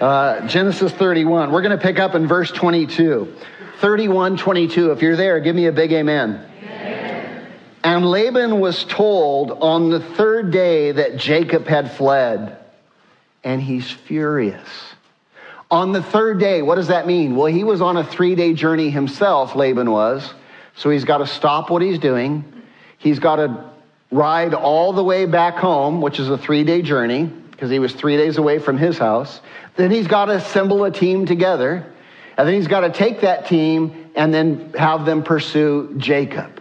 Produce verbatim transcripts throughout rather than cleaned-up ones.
Uh, Genesis thirty-one. We're going to pick up in verse twenty-two. thirty-one twenty-two. If you're there, give me a big amen. Amen. And Laban was told on the third day that Jacob had fled, and he's furious. On the third day, what does that mean? Well, he was on a three-day journey himself, Laban was. So he's got to stop what he's doing. He's got to ride all the way back home, which is a three-day journey, because he was three days away from his house. Then he's got to assemble a team together. And then he's got to take that team and then have them pursue Jacob.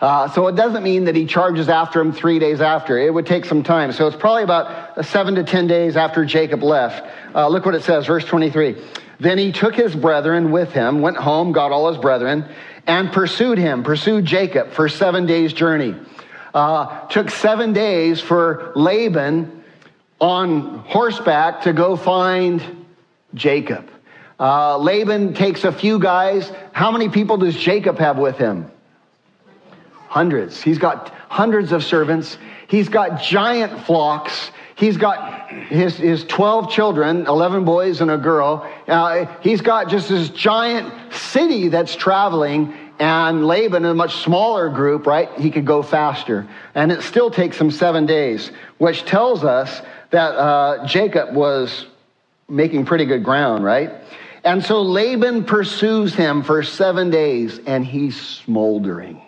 Uh, so it doesn't mean that he charges after him three days after. It would take some time. So it's probably about seven to ten days after Jacob left. Uh, look what it says, verse twenty-three. Then he took his brethren with him, went home, got all his brethren, and pursued him, pursued Jacob for seven days' journey. Uh, took seven days for Laban on horseback to go find Jacob. Uh, Laban takes a few guys. How many people does Jacob have with him? Hundreds. He's got hundreds of servants. He's got giant flocks. He's got his, his twelve children, eleven boys and a girl. Uh, he's got just this giant city that's traveling. And Laban, a much smaller group, right? He could go faster. And it still takes him seven days, which tells us that uh, Jacob was making pretty good ground, right? And so Laban pursues him for seven days, and he's smoldering.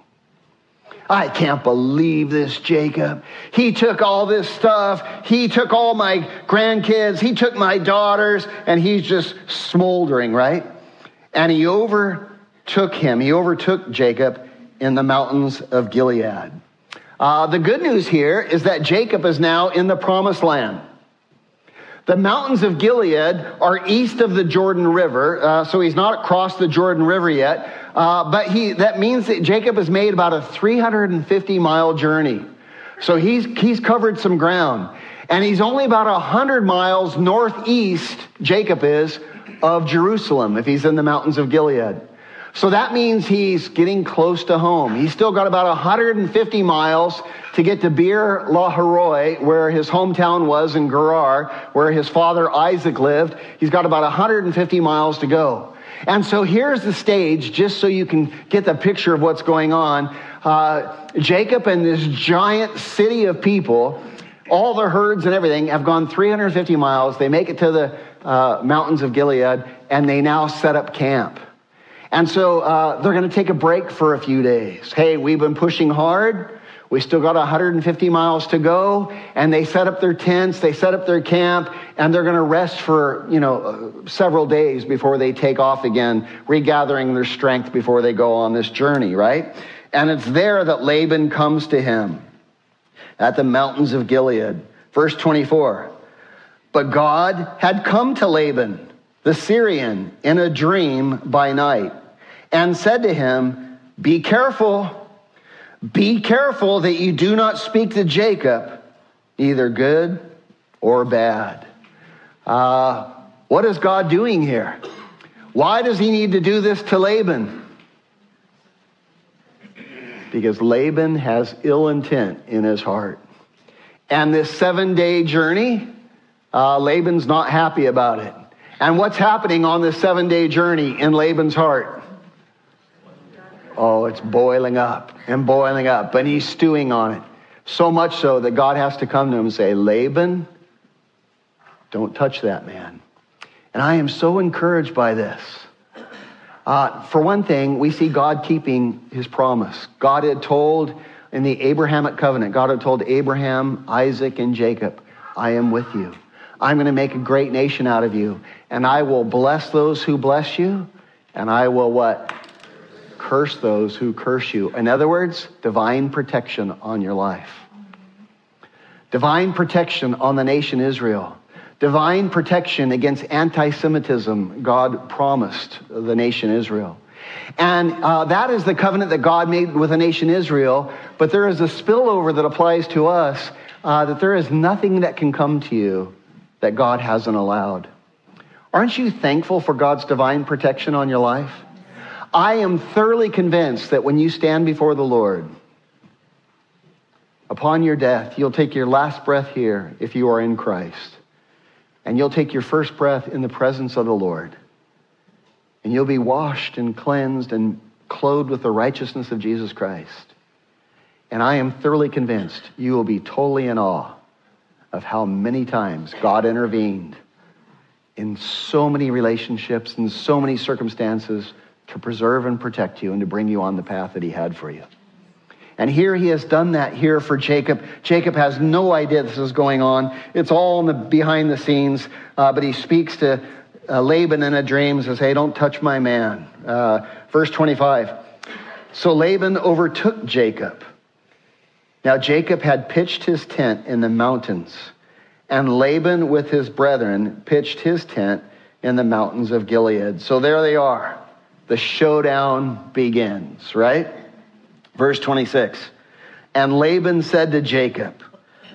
I can't believe this, Jacob. He took all this stuff. He took all my grandkids. He took my daughters, and he's just smoldering, right? And he over. Took him. He overtook Jacob in the mountains of Gilead. Uh, the good news here is that Jacob is now in the promised land. The mountains of Gilead are east of the Jordan River, uh, so he's not crossed the Jordan River yet. Uh, but he that means that Jacob has made about a three hundred fifty mile journey. So he's he's covered some ground. And he's only about one hundred miles northeast, Jacob is, of Jerusalem, if he's in the mountains of Gilead. So that means he's getting close to home. He's still got about one hundred fifty miles to get to Beer Lahairoi, where his hometown was in Gerar, where his father Isaac lived. He's got about one hundred fifty miles to go. And so here's the stage, just so you can get the picture of what's going on. Uh, Jacob and this giant city of people, all the herds and everything, have gone three hundred fifty miles. They make it to the uh, mountains of Gilead, and they now set up camp. And so uh, they're going to take a break for a few days. Hey, we've been pushing hard. We still got one hundred fifty miles to go. And they set up their tents. They set up their camp. And they're going to rest for, you know, several days before they take off again, regathering their strength before they go on this journey, right? And it's there that Laban comes to him at the mountains of Gilead. Verse twenty-four. But God had come to Laban, the Syrian, in a dream by night, and said to him, be careful, be careful that you do not speak to Jacob, either good or bad. Uh, what is God doing here? Why does he need to do this to Laban? Because Laban has ill intent in his heart. And this seven-day journey, uh, Laban's not happy about it. And what's happening on this seven-day journey in Laban's heart? Oh, it's boiling up and boiling up. And he's stewing on it. So much so that God has to come to him and say, Laban, don't touch that man. And I am so encouraged by this. Uh, for one thing, we see God keeping his promise. God had told in the Abrahamic covenant, God had told Abraham, Isaac, and Jacob, I am with you. I'm going to make a great nation out of you. And I will bless those who bless you. And I will what? Curse those who curse you. In other words, divine protection on your life. Divine protection on the nation Israel. divine protection against anti-Semitism God promised the nation Israel. And uh, that is the covenant that God made with the nation Israel. But there is a spillover that applies to us, uh, that there is nothing that can come to you that God hasn't allowed. Aren't you thankful for God's divine protection on your life? I am thoroughly convinced that when you stand before the Lord, upon your death, you'll take your last breath here if you are in Christ. And you'll take your first breath in the presence of the Lord. And you'll be washed and cleansed and clothed with the righteousness of Jesus Christ. And I am thoroughly convinced you will be totally in awe of how many times God intervened in so many relationships and so many circumstances to preserve and protect you and to bring you on the path that he had for you. And here he has done that here for Jacob. Jacob has no idea this is going on. It's all in the, behind the scenes. Uh, but he speaks to Uh, Laban in a dream says, hey, don't touch my man. Uh, verse twenty-five. So Laban overtook Jacob. Now Jacob had pitched his tent in the mountains, and Laban with his brethren pitched his tent in the mountains of Gilead. So there they are. The showdown begins, right? Verse twenty-six. And Laban said to Jacob,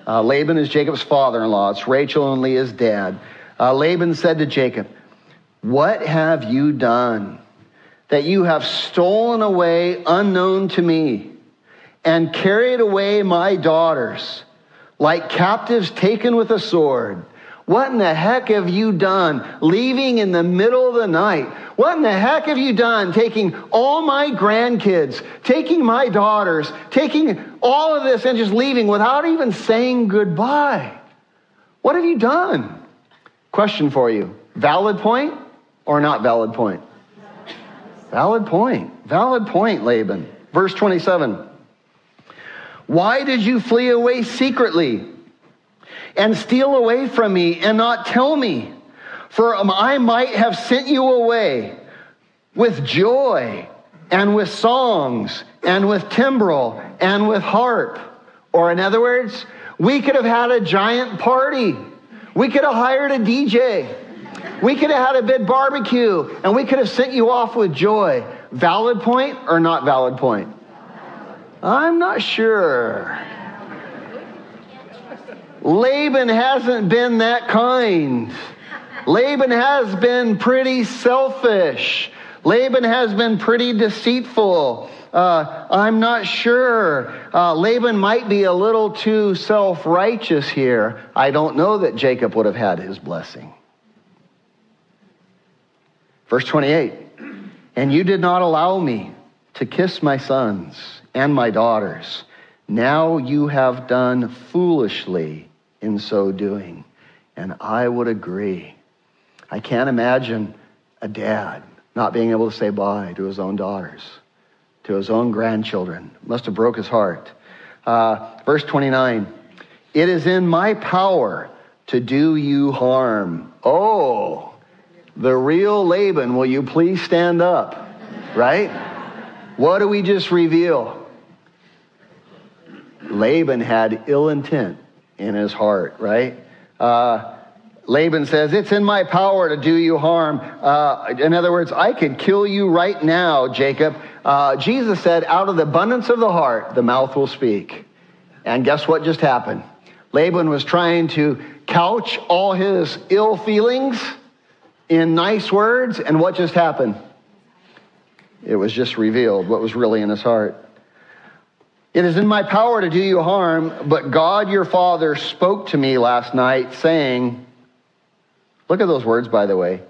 uh, Laban is Jacob's father-in-law. It's Rachel and Leah's dad. Uh, Laban said to Jacob, what have you done that you have stolen away unknown to me and carried away my daughters like captives taken with a sword? What in the heck have you done leaving in the middle of the night? What in the heck have you done taking all my grandkids, taking my daughters, taking all of this and just leaving without even saying goodbye? What have you done? Question for you. Valid point or not valid point? Valid point. Valid point, Laban. Verse twenty-seven. Why did you flee away secretly and steal away from me and not tell me? For I might have sent you away with joy and with songs and with timbrel and with harp. Or in other words, we could have had a giant party. We could have hired a D J. We could have had a big barbecue, and we could have sent you off with joy. Valid point or not valid point? I'm not sure. Laban hasn't been that kind. Laban has been pretty selfish. Laban has been pretty deceitful. Uh, I'm not sure. Uh, Laban might be a little too self-righteous here. I don't know that Jacob would have had his blessing. Verse twenty-eight, and you did not allow me to kiss my sons and my daughters. Now you have done foolishly in so doing. And I would agree. I can't imagine a dad not being able to say bye to his own daughters, to his own grandchildren. Must have broke his heart. Uh, verse twenty-nine, it is in my power to do you harm. Oh, the real Laban, will you please stand up, right? What do we just reveal? Laban had ill intent in his heart, right? Uh, Laban says, it's in my power to do you harm. Uh, in other words, I could kill you right now, Jacob. Uh, Jesus said, out of the abundance of the heart, the mouth will speak. And guess what just happened? Laban was trying to couch all his ill feelings in nice words, and what just happened? It was just revealed what was really in his heart. It is in my power to do you harm, but God your father spoke to me last night saying, look at those words, by the way,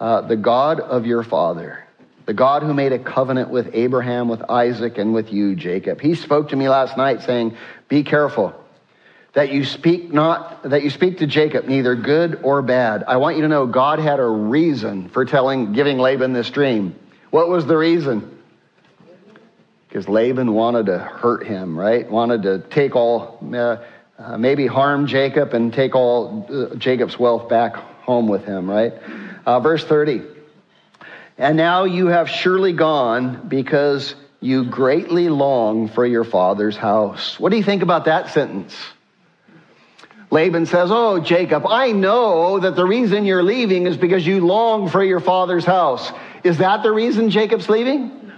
uh, the God of your father, the God who made a covenant with Abraham, with Isaac, and with you, Jacob. He spoke to me last night saying, be careful that you speak not, that you speak to Jacob, neither good or bad. I want you to know God had a reason for telling, giving Laban this dream. What was the reason? Because Laban wanted to hurt him, right? Wanted to take all, uh, uh, maybe harm Jacob and take all uh, Jacob's wealth back home with him, right? Uh, verse thirty. And now you have surely gone because you greatly long for your father's house. What do you think about that sentence? Laban says, oh, Jacob, I know that the reason you're leaving is because you long for your father's house. Is that the reason Jacob's leaving? No.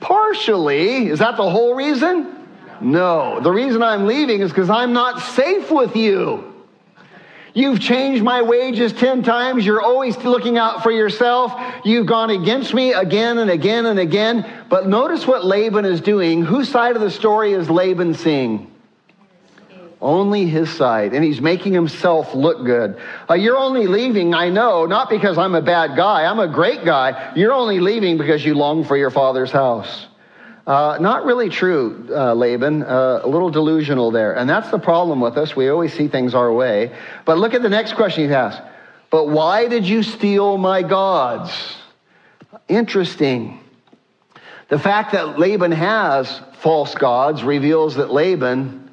Partially. Is that the whole reason? No. no. The reason I'm leaving is because I'm not safe with you. You've changed my wages ten times. You're always looking out for yourself. You've gone against me again and again and again. But notice what Laban is doing. Whose side of the story is Laban seeing? Only his side, and he's making himself look good. Uh, you're only leaving, I know, not because I'm a bad guy. I'm a great guy. You're only leaving because you long for your father's house. Uh, not really true, uh, Laban. Uh, a little delusional there. And that's the problem with us. We always see things our way. But look at the next question he asks. But why did you steal my gods? Interesting. The fact that Laban has false gods reveals that Laban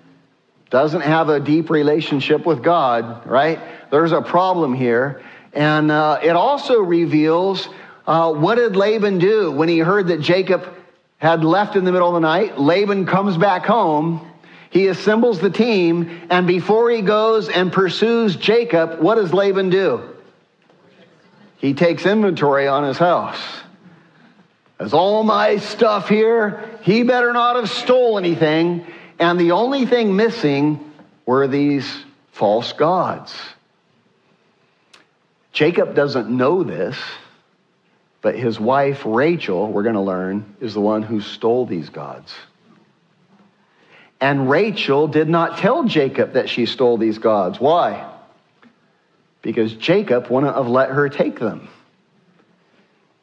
doesn't have a deep relationship with God, right? There's a problem here. And uh, it also reveals uh, what did Laban do when he heard that Jacob had left in the middle of the night? Laban comes back home. He assembles the team. And before he goes and pursues Jacob, what does Laban do? He takes inventory on his house. There's all my stuff here. He better not have stolen anything. And the only thing missing were these false gods. Jacob doesn't know this, but his wife Rachel, we're going to learn, is the one who stole these gods. And Rachel did not tell Jacob that she stole these gods. Why? Because Jacob wouldn't have let her take them.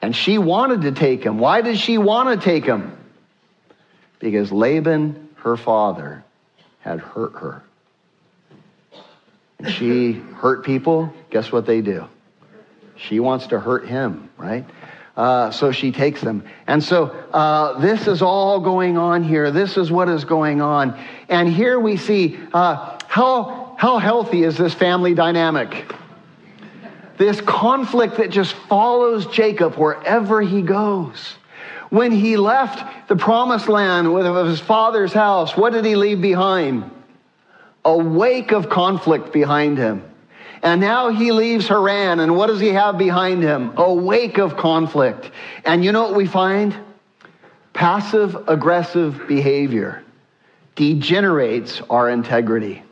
And she wanted to take them. Why did she want to take them? Because Laban, her father, had hurt her. And she hurt people. Guess what they do? She wants to hurt him, right? Uh, so she takes them. And so uh, this is all going on here. This is what is going on. And here we see uh, how, how healthy is this family dynamic? This conflict that just follows Jacob wherever he goes. When he left the promised land of his father's house, what did he leave behind? A wake of conflict behind him. And now he leaves Haran, and what does he have behind him? A wake of conflict. And you know what we find? Passive-aggressive behavior degenerates our integrity.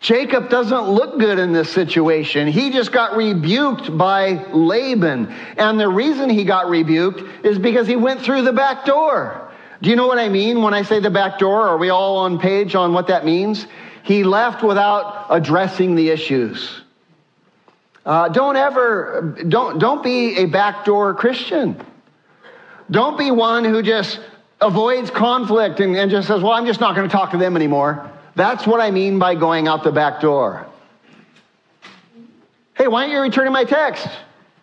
Jacob doesn't look good in this situation. He just got rebuked by Laban. And the reason he got rebuked is because he went through the back door. Do you know what I mean when I say the back door? Are we all on page on what that means? He left without addressing the issues. Uh, don't ever, don't, don't be a backdoor Christian. Don't be one who just avoids conflict and, and just says, well, I'm just not going to talk to them anymore. That's what I mean by going out the back door. Hey, why aren't you returning my text?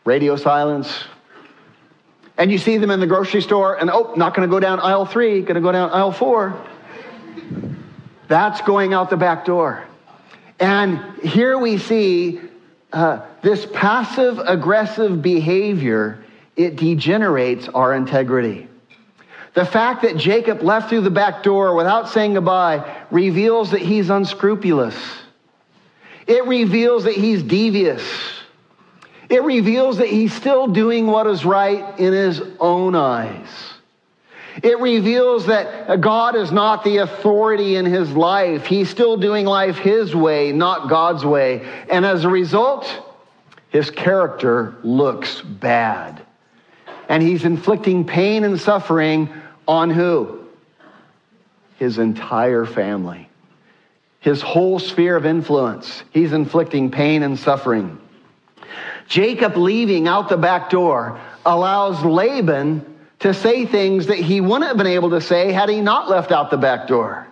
Radio silence. And you see them in the grocery store, and oh, not going to go down aisle three, going to go down aisle four. That's going out the back door. And here we see uh, this passive-aggressive behavior. It degenerates our integrity. The fact that Jacob left through the back door without saying goodbye reveals that he's unscrupulous. It reveals that he's devious. It reveals that he's still doing what is right in his own eyes. It reveals that God is not the authority in his life. He's still doing life his way, not God's way. And as a result, his character looks bad. And he's inflicting pain and suffering on who? His entire family. His whole sphere of influence. He's inflicting pain and suffering. Jacob leaving out the back door allows Laban to say things that he wouldn't have been able to say had he not left out the back door.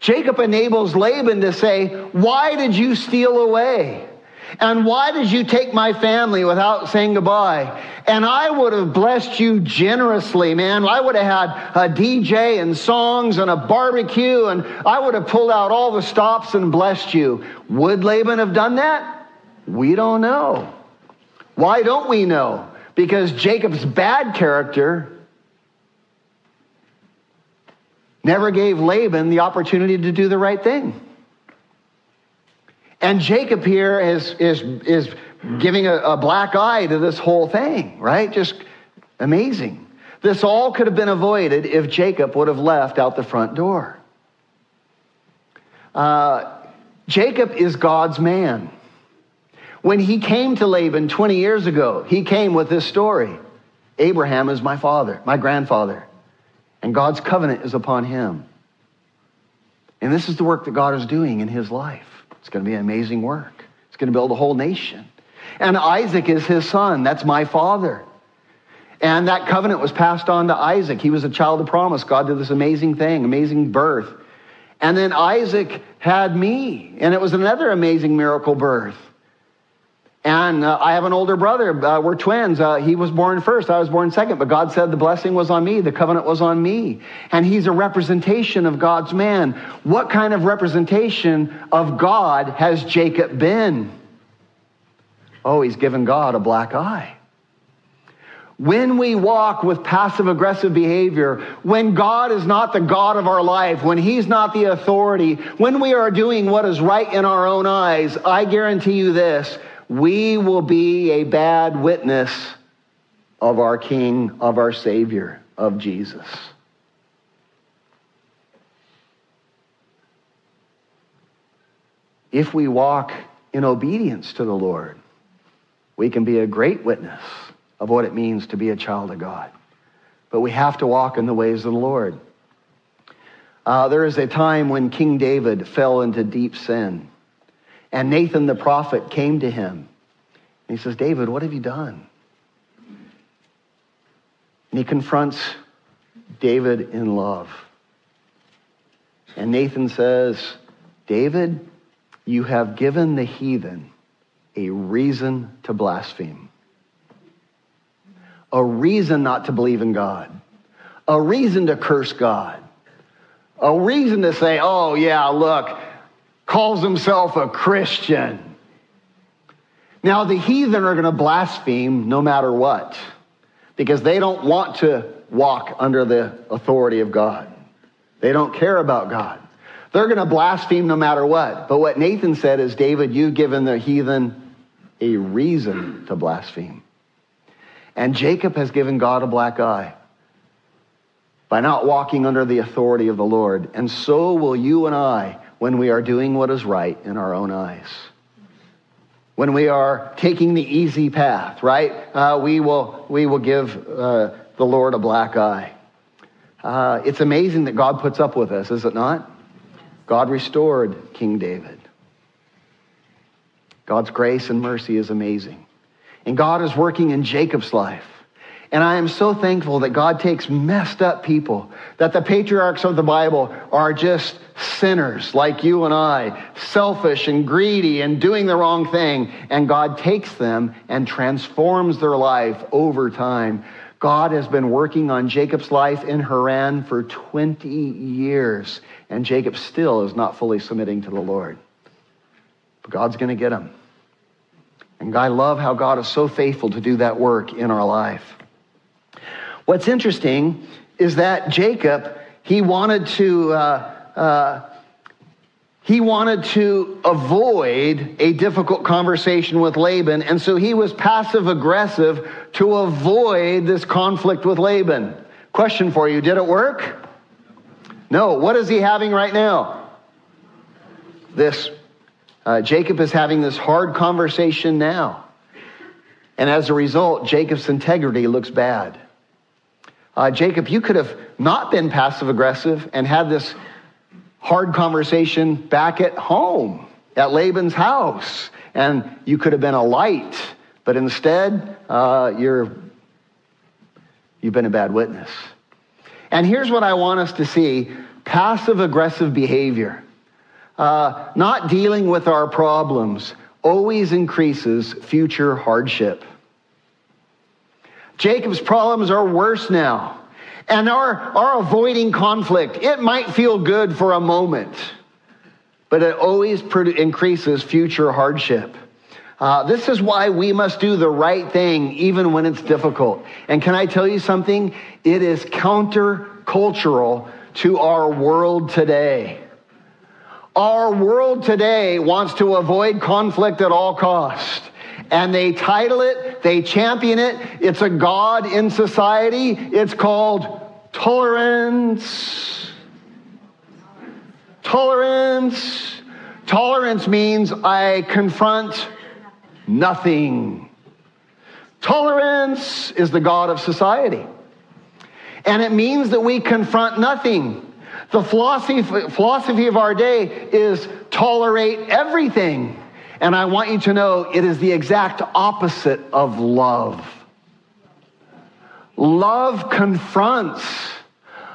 Jacob enables Laban to say, why did you steal away? And why did you take my family without saying goodbye? And I would have blessed you generously, man. I would have had a D J and songs and a barbecue, and I would have pulled out all the stops and blessed you. Would Laban have done that? We don't know. Why don't we know? Because Jacob's bad character never gave Laban the opportunity to do the right thing. And Jacob here is is is giving a, a black eye to this whole thing, right? Just amazing. This all could have been avoided if Jacob would have left out the front door. Uh, Jacob is God's man. When he came to Laban twenty years ago, he came with this story. Abraham is my father, my grandfather, and God's covenant is upon him. And this is the work that God is doing in his life. It's going to be an amazing work. It's going to build a whole nation. And Isaac is his son. That's my father. And that covenant was passed on to Isaac. He was a child of promise. God did this amazing thing, amazing birth. And then Isaac had me. And it was another amazing miracle birth. And uh, I have an older brother. Uh, we're twins. Uh, he was born first. I was born second. But God said the blessing was on me. The covenant was on me. And he's a representation of God's man. What kind of representation of God has Jacob been? Oh, he's given God a black eye. When we walk with passive-aggressive behavior, when God is not the God of our life, when he's not the authority, when we are doing what is right in our own eyes, I guarantee you this, we will be a bad witness of our King, of our Savior, of Jesus. If we walk in obedience to the Lord, we can be a great witness of what it means to be a child of God. But we have to walk in the ways of the Lord. Uh, there is a time when King David fell into deep sin. And Nathan the prophet came to him. And he says, David, what have you done? And he confronts David in love. And Nathan says, David, you have given the heathen a reason to blaspheme. A reason not to believe in God. A reason to curse God. A reason to say, oh yeah, look, calls himself a Christian. Now the heathen are going to blaspheme no matter what, because they don't want to walk under the authority of God. They don't care about God. They're going to blaspheme no matter what. But what Nathan said is, David, you've given the heathen a reason to blaspheme. And Jacob has given God a black eye by not walking under the authority of the Lord. And so will you and I when we are doing what is right in our own eyes. When we are taking the easy path, right? Uh, we will, we will give uh, the Lord a black eye. Uh, it's amazing that God puts up with us, is it not? God restored King David. God's grace and mercy is amazing. And God is working in Jacob's life. And I am so thankful that God takes messed up people, that the patriarchs of the Bible are just sinners like you and I, selfish and greedy and doing the wrong thing. And God takes them and transforms their life over time. God has been working on Jacob's life in Haran for twenty years. And Jacob still is not fully submitting to the Lord. But God's going to get him. And I love how God is so faithful to do that work in our life. What's interesting is that Jacob, he wanted to, uh, uh, he wanted to avoid a difficult conversation with Laban. And so he was passive aggressive to avoid this conflict with Laban. Question for you, did it work? No. What is he having right now? This Uh, Jacob is having this hard conversation now. And as a result, Jacob's integrity looks bad. Uh, Jacob, you could have not been passive aggressive and had this hard conversation back at home, at Laban's house. And you could have been a light. But instead, uh, you're, you've been a bad witness. And here's what I want us to see. Passive aggressive behavior. Uh, not dealing with our problems always increases future hardship. Jacob's problems are worse now. And our, our avoiding conflict, it might feel good for a moment, but it always produ- increases future hardship. Uh, this is why we must do the right thing even when it's difficult. And can I tell you something? It is countercultural to our world today. Our world today wants to avoid conflict at all costs. And they title it, they champion it. It's a god in society. It's called tolerance. Tolerance. Tolerance means I confront nothing. Tolerance is the god of society. And it means that we confront nothing. The philosophy of our day is tolerate everything. And I want you to know it is the exact opposite of love. Love confronts.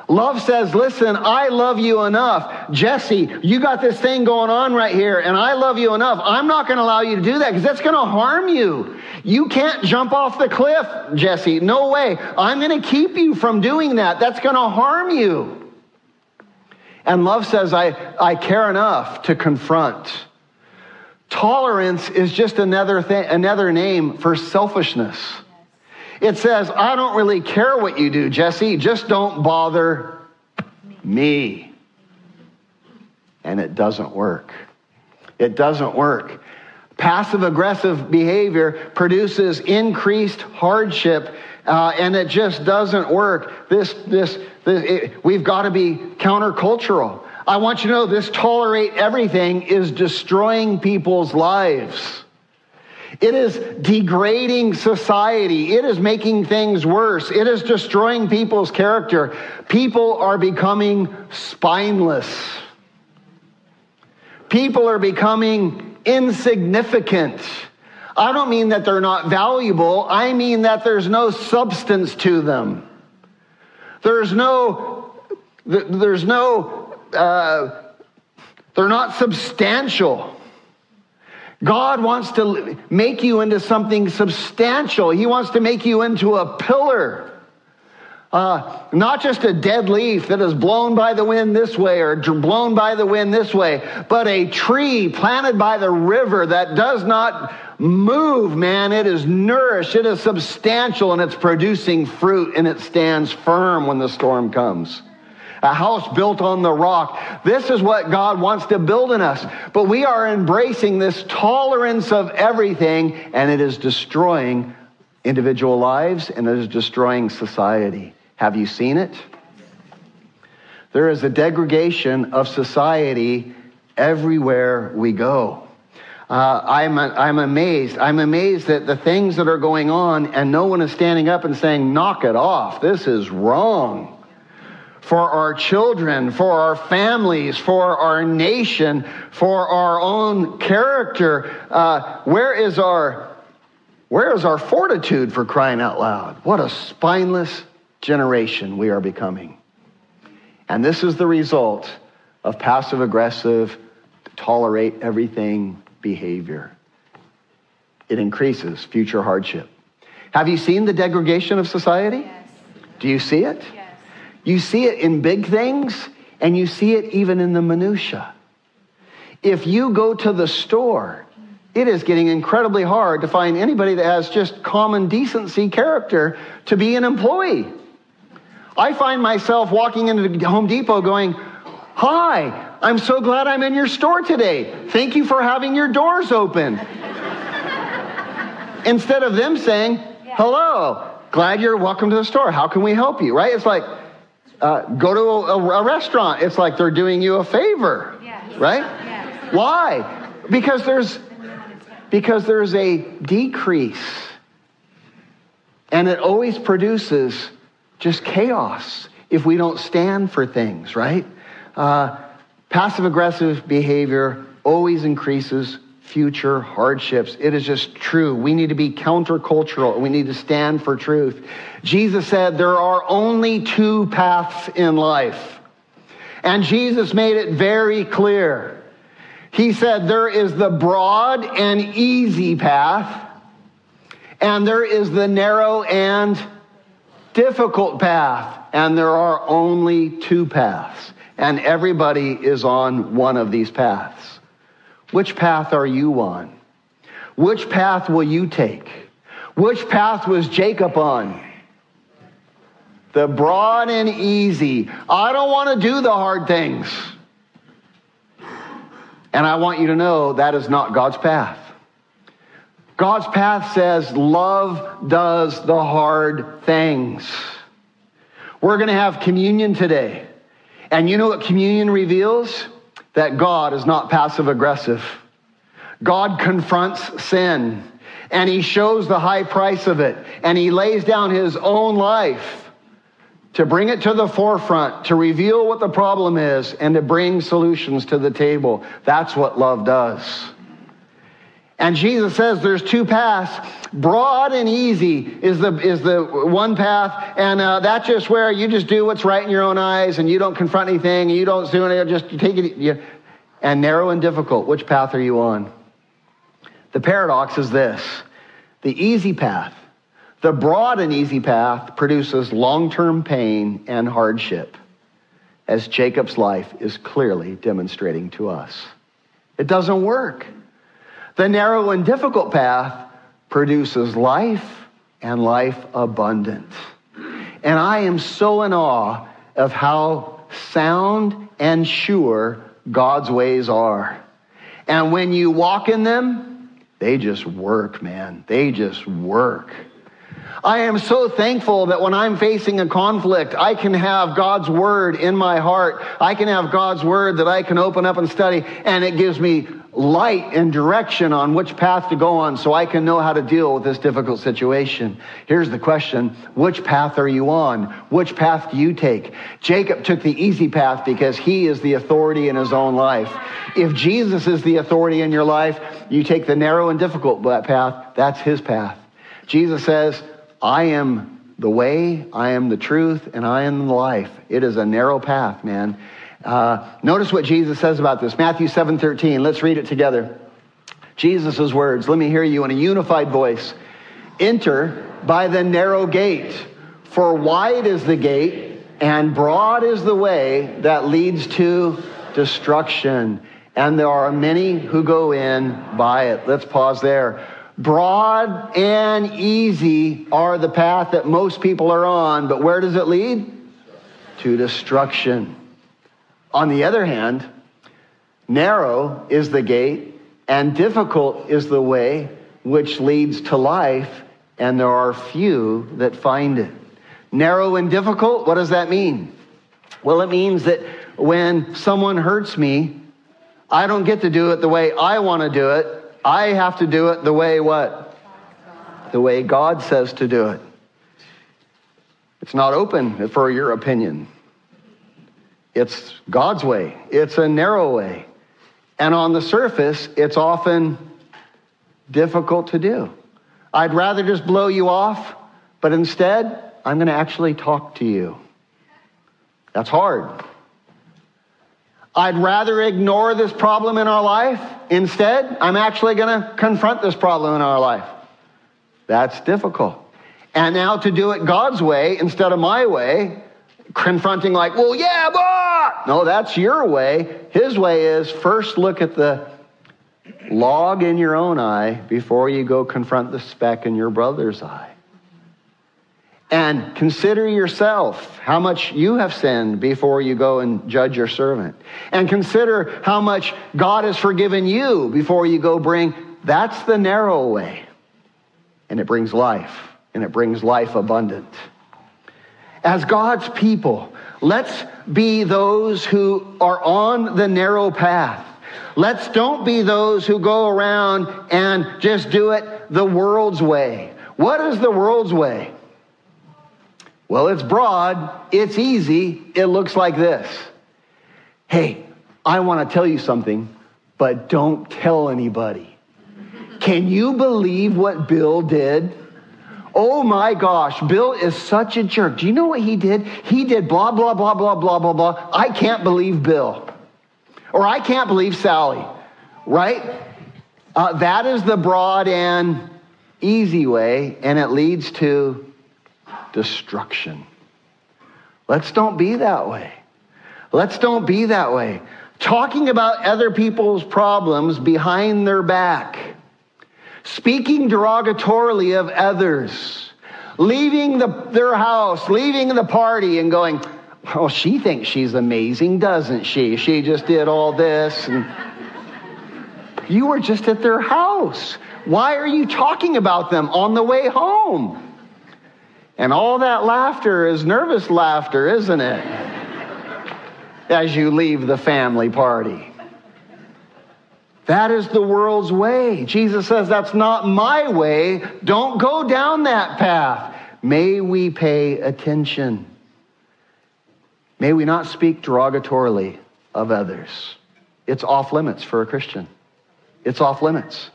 Love says, listen, I love you enough. Jesse, you got this thing going on right here, and I love you enough. I'm not going to allow you to do that because that's going to harm you. You can't jump off the cliff, Jesse. No way. I'm going to keep you from doing that. That's going to harm you. And love says, I, I care enough to confront. Tolerance is just another thing, another name for selfishness. It says, I don't really care what you do, Jesse. Just don't bother me. And it doesn't work. It doesn't work. Passive-aggressive behavior produces increased hardship, uh, and it just doesn't work. This, this, this it, we've got to be countercultural. I want you to know this tolerate everything is destroying people's lives. It is degrading society. It is making things worse. It is destroying people's character. People are becoming spineless. People are becoming insignificant. I don't mean that they're not valuable. I mean that there's no substance to them. There's no, there's no, uh, they're not substantial. God wants to make you into something substantial. He wants to make you into a pillar. Uh, not just a dead leaf that is blown by the wind this way or blown by the wind this way, but a tree planted by the river that does not move, man. It is nourished, it is substantial, and it's producing fruit, and it stands firm when the storm comes. A house built on the rock. This is what God wants to build in us. But we are embracing this tolerance of everything, and it is destroying individual lives, and it is destroying society. Have you seen it? There is a degradation of society everywhere we go. Uh, I'm, I'm amazed. I'm amazed at the things that are going on, and no one is standing up and saying, knock it off. This is wrong. For our children, for our families, for our nation, for our own character. Uh, where is our, where is our fortitude, for crying out loud? What a spineless generation we are becoming. And this is the result of passive-aggressive, tolerate everything behavior. It increases future hardship. Have you seen the degradation of society? Yes. Do you see it? Yes. You see it in big things, and you see it even in the minutia. If you go to the store, it is getting incredibly hard to find anybody that has just common decency character to be an employee. I find myself walking into Home Depot going, hi, I'm so glad I'm in your store today. Thank you for having your doors open. Instead of them saying, hello, glad you're welcome to the store. How can we help you, right? It's like, Uh, go to a, a restaurant. It's like they're doing you a favor, yeah. Right? Yeah. Why? Because there's because there's a decrease, and it always produces just chaos if we don't stand for things, right? Uh, passive-aggressive behavior always increases future hardships. It is just true. We need to be countercultural, and we need to stand for truth. Jesus said there are only two paths in life. And Jesus made it very clear. He said there is the broad and easy path, and there is the narrow and difficult path. And there are only two paths. And everybody is on one of these paths. Which path are you on? Which path will you take? Which path was Jacob on? The broad and easy. I don't want to do the hard things. And I want you to know that is not God's path. God's path says love does the hard things. We're going to have communion today. And you know what communion reveals? That God is not passive aggressive. God confronts sin. And he shows the high price of it. And he lays down his own life to bring it to the forefront, to reveal what the problem is, and to bring solutions to the table. That's what love does. And Jesus says there's two paths. Broad and easy is the is the one path. And uh, that's just where you just do what's right in your own eyes, and you don't confront anything, and you don't do anything, just take it. You, and narrow and difficult. Which path are you on? The paradox is this. The easy path, the broad and easy path, produces long-term pain and hardship, as Jacob's life is clearly demonstrating to us. It doesn't work. The narrow and difficult path produces life, and life abundant. And I am so in awe of how sound and sure God's ways are. And when you walk in them, they just work, man. They just work. I am so thankful that when I'm facing a conflict, I can have God's word in my heart. I can have God's word that I can open up and study, and it gives me light and direction on which path to go on, so I can know how to deal with this difficult situation. Here's the question. Which path are you on? Which path do you take? Jacob took the easy path because he is the authority in his own life. If Jesus is the authority in your life, you take the narrow and difficult path. That's his path. Jesus says, I am the way, I am the truth, and I am the life. It is a narrow path, man. Uh, notice what Jesus says about this. Matthew seven thirteen. Let's read it together. Jesus' words. Let me hear you in a unified voice. Enter by the narrow gate, for wide is the gate and broad is the way that leads to destruction, and there are many who go in by it. Let's pause there. Broad and easy are the path that most people are on, but where does it lead? To destruction. On the other hand, narrow is the gate and difficult is the way which leads to life, and there are few that find it. Narrow and difficult, what does that mean? Well, it means that when someone hurts me, I don't get to do it the way I want to do it. I have to do it the way what? The way God says to do it. It's not open for your opinion. It's God's way. It's a narrow way. And on the surface, it's often difficult to do. I'd rather just blow you off, but instead, I'm going to actually talk to you. That's hard. I'd rather ignore this problem in our life. Instead, I'm actually going to confront this problem in our life. That's difficult. And now to do it God's way instead of my way, confronting like, well, yeah, but no, that's your way. His way is first look at the log in your own eye before you go confront the speck in your brother's eye. And consider yourself how much you have sinned before you go and judge your servant. And consider how much God has forgiven you before you go bring. That's the narrow way. And it brings life. And it brings life abundant. As God's people, let's be those who are on the narrow path. Let's don't be those who go around and just do it the world's way. What is the world's way? Well, it's broad, it's easy, it looks like this. Hey, I want to tell you something, but don't tell anybody. Can you believe what Bill did? Oh my gosh, Bill is such a jerk. Do you know what he did? He did blah, blah, blah, blah, blah, blah, blah. I can't believe Bill. Or I can't believe Sally, right? Uh, that is the broad and easy way, and it leads to destruction. Let's don't be that way. Let's don't be that way. Talking about other people's problems behind their back. Speaking derogatorily of others. Leaving the, their house, leaving the party and going, well, she thinks she's amazing, doesn't she? She just did all this. And You were just at their house. Why are you talking about them on the way home? And all that laughter is nervous laughter, isn't it? As you leave the family party. That is the world's way. Jesus says, that's not my way. Don't go down that path. May we pay attention. May we not speak derogatorily of others. It's off limits for a Christian. It's off limits.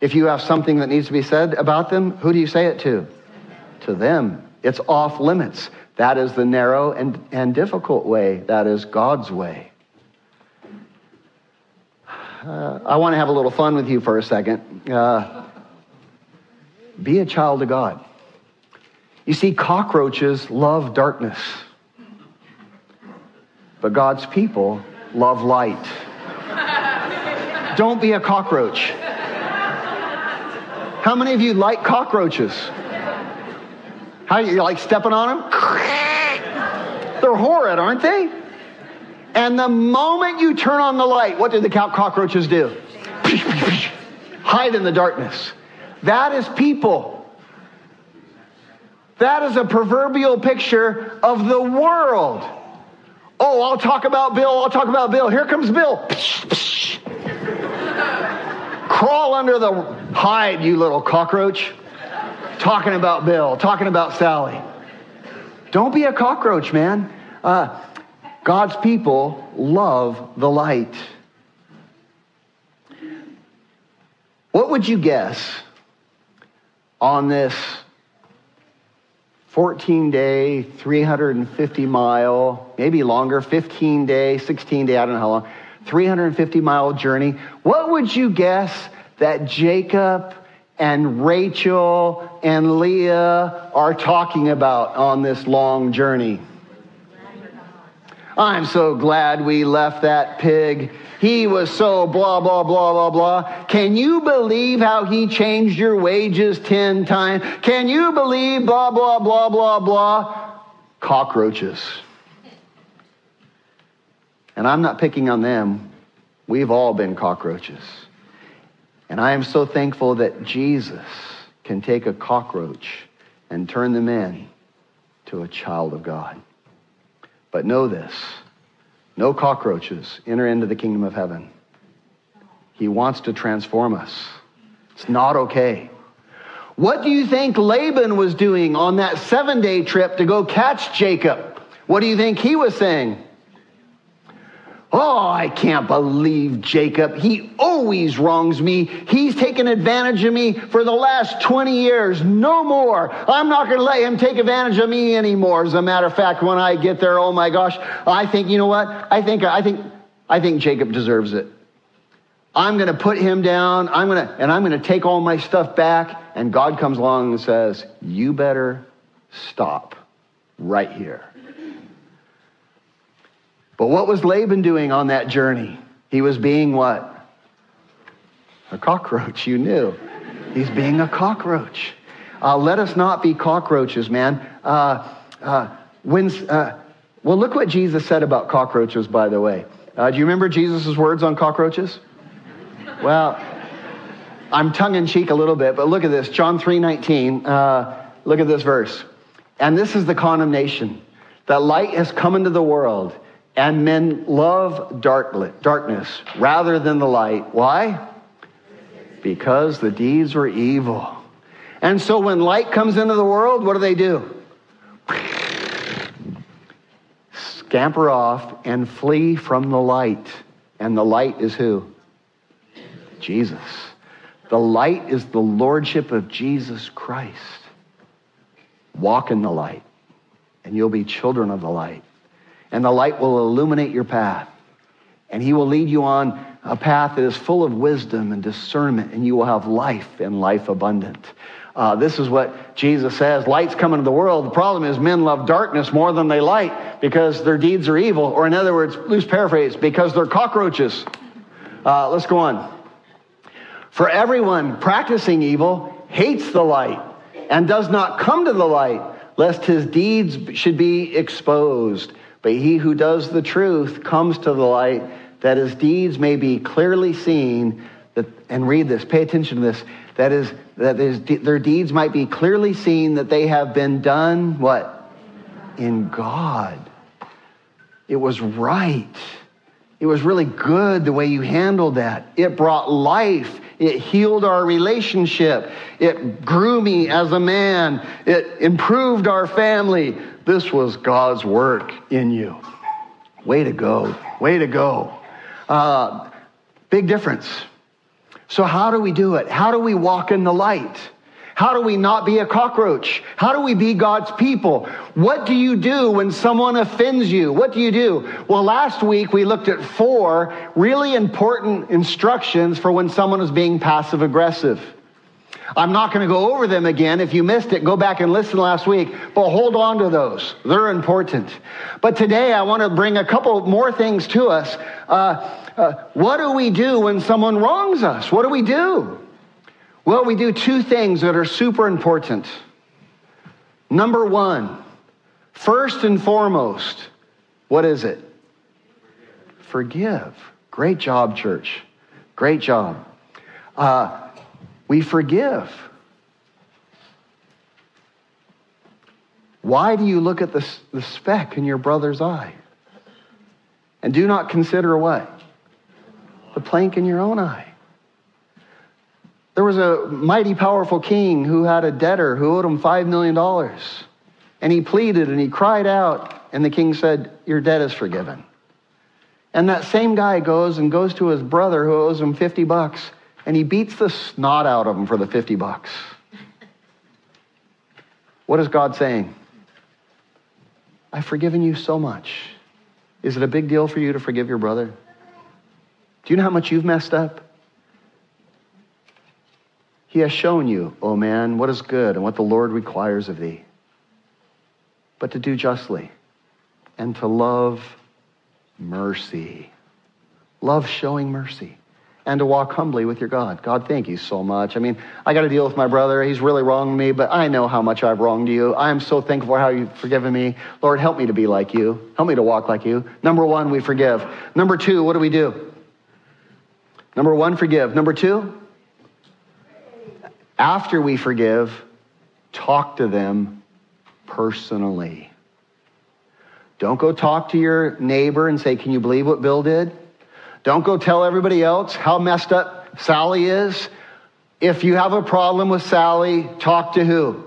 If you have something that needs to be said about them, who do you say it to? To them. It's off limits. That is the narrow and, and difficult way. That is God's way. Uh, I want to have a little fun with you for a second. Uh, be a child of God. You see, cockroaches love darkness. But God's people love light. Don't be a cockroach. How many of you like cockroaches? How you like stepping on them? They're horrid, aren't they? And the moment you turn on the light, what do the cockroaches do? Hide in the darkness. That is people. That is a proverbial picture of the world. Oh, I'll talk about Bill. I'll talk about Bill. Here comes Bill. Crawl under the hide, you little cockroach. Talking about Bill. Talking about Sally. Don't be a cockroach, man. Uh... God's people love the light. What would you guess on this fourteen-day, three hundred fifty mile, maybe longer, fifteen-day, sixteen-day, I don't know how long, three hundred fifty mile journey, what would you guess that Jacob and Rachel and Leah are talking about on this long journey? I'm so glad we left that pig. He was so blah, blah, blah, blah, blah. Can you believe how he changed your wages ten times? Can you believe blah, blah, blah, blah, blah? Cockroaches. And I'm not picking on them. We've all been cockroaches. And I am so thankful that Jesus can take a cockroach and turn them in to a child of God. But know this, no cockroaches enter into the kingdom of heaven. He wants to transform us. It's not okay. What do you think Laban was doing on that seven-day trip to go catch Jacob? What do you think he was saying? Oh, I can't believe Jacob. He always wrongs me. He's taken advantage of me for the last twenty years. No more. I'm not going to let him take advantage of me anymore. As a matter of fact, when I get there, oh my gosh, I think, you know what? I think, I think, I think Jacob deserves it. I'm going to put him down. I'm going to, and I'm going to take all my stuff back. And God comes along and says, you better stop right here. But what was Laban doing on that journey? He was being what? A cockroach, you knew. He's being a cockroach. Uh, let us not be cockroaches, man. Uh, uh, when, uh, well, look what Jesus said about cockroaches, by the way. Uh, do you remember Jesus' words on cockroaches? Well, I'm tongue-in-cheek a little bit, but look at this. John three nineteen, uh, look at this verse. And this is the condemnation. That light has come into the world, and men love darkness rather than the light. Why? Because the deeds were evil. And so when light comes into the world, what do they do? Scamper off and flee from the light. And the light is who? Jesus. The light is the lordship of Jesus Christ. Walk in the light, and you'll be children of the light. And the light will illuminate your path. And he will lead you on a path that is full of wisdom and discernment. And you will have life and life abundant. Uh, this is what Jesus says. Light's come into the world. The problem is men love darkness more than they light because their deeds are evil. Or in other words, loose paraphrase, because they're cockroaches. Uh, let's go on. For everyone practicing evil hates the light and does not come to the light, lest his deeds should be exposed. But he who does the truth comes to the light, that his deeds may be clearly seen that, and read this, pay attention to this, that is, that is, their deeds might be clearly seen that they have been done, what? In God. It was right. It was really good the way you handled that. It brought life. It healed our relationship. It grew me as a man. It improved our family. This was God's work in you. Way to go. Way to go. Uh, big difference. So how do we do it? How do we walk in the light? How do we not be a cockroach? How do we be God's people? What do you do when someone offends you? What do you do? Well, last week we looked at four really important instructions for when someone is being passive aggressive. I'm not going to go over them again. If you missed it, go back and listen last week. But hold on to those. They're important. But today I want to bring a couple more things to us. Uh, uh, what do we do when someone wrongs us? What do we do? Well, we do two things that are super important. Number one, first and foremost, what is it? Forgive. Great job, church. Great job. Uh, we forgive. Why do you look at the, the speck in your brother's eye? And do not consider what? The plank in your own eye. There was a mighty powerful king who had a debtor who owed him five million dollars. And he pleaded and he cried out. And the king said, your debt is forgiven. And that same guy goes and goes to his brother who owes him fifty bucks. And he beats the snot out of him for the fifty bucks. What is God saying? I've forgiven you so much. Is it a big deal for you to forgive your brother? Do you know how much you've messed up? He has shown you, O man, what is good and what the Lord requires of thee, but to do justly and to love mercy. Love showing mercy and to walk humbly with your God. God, thank you so much. I mean, I got to deal with my brother. He's really wronged me, but I know how much I've wronged you. I am so thankful for how you've forgiven me. Lord, help me to be like you. Help me to walk like you. Number one, we forgive. Number two, what do we do? Number one, forgive. Number two, after we forgive, talk to them personally. Don't go talk to your neighbor and say, can you believe what Bill did? Don't go tell everybody else how messed up Sally is. If you have a problem with Sally, talk to who?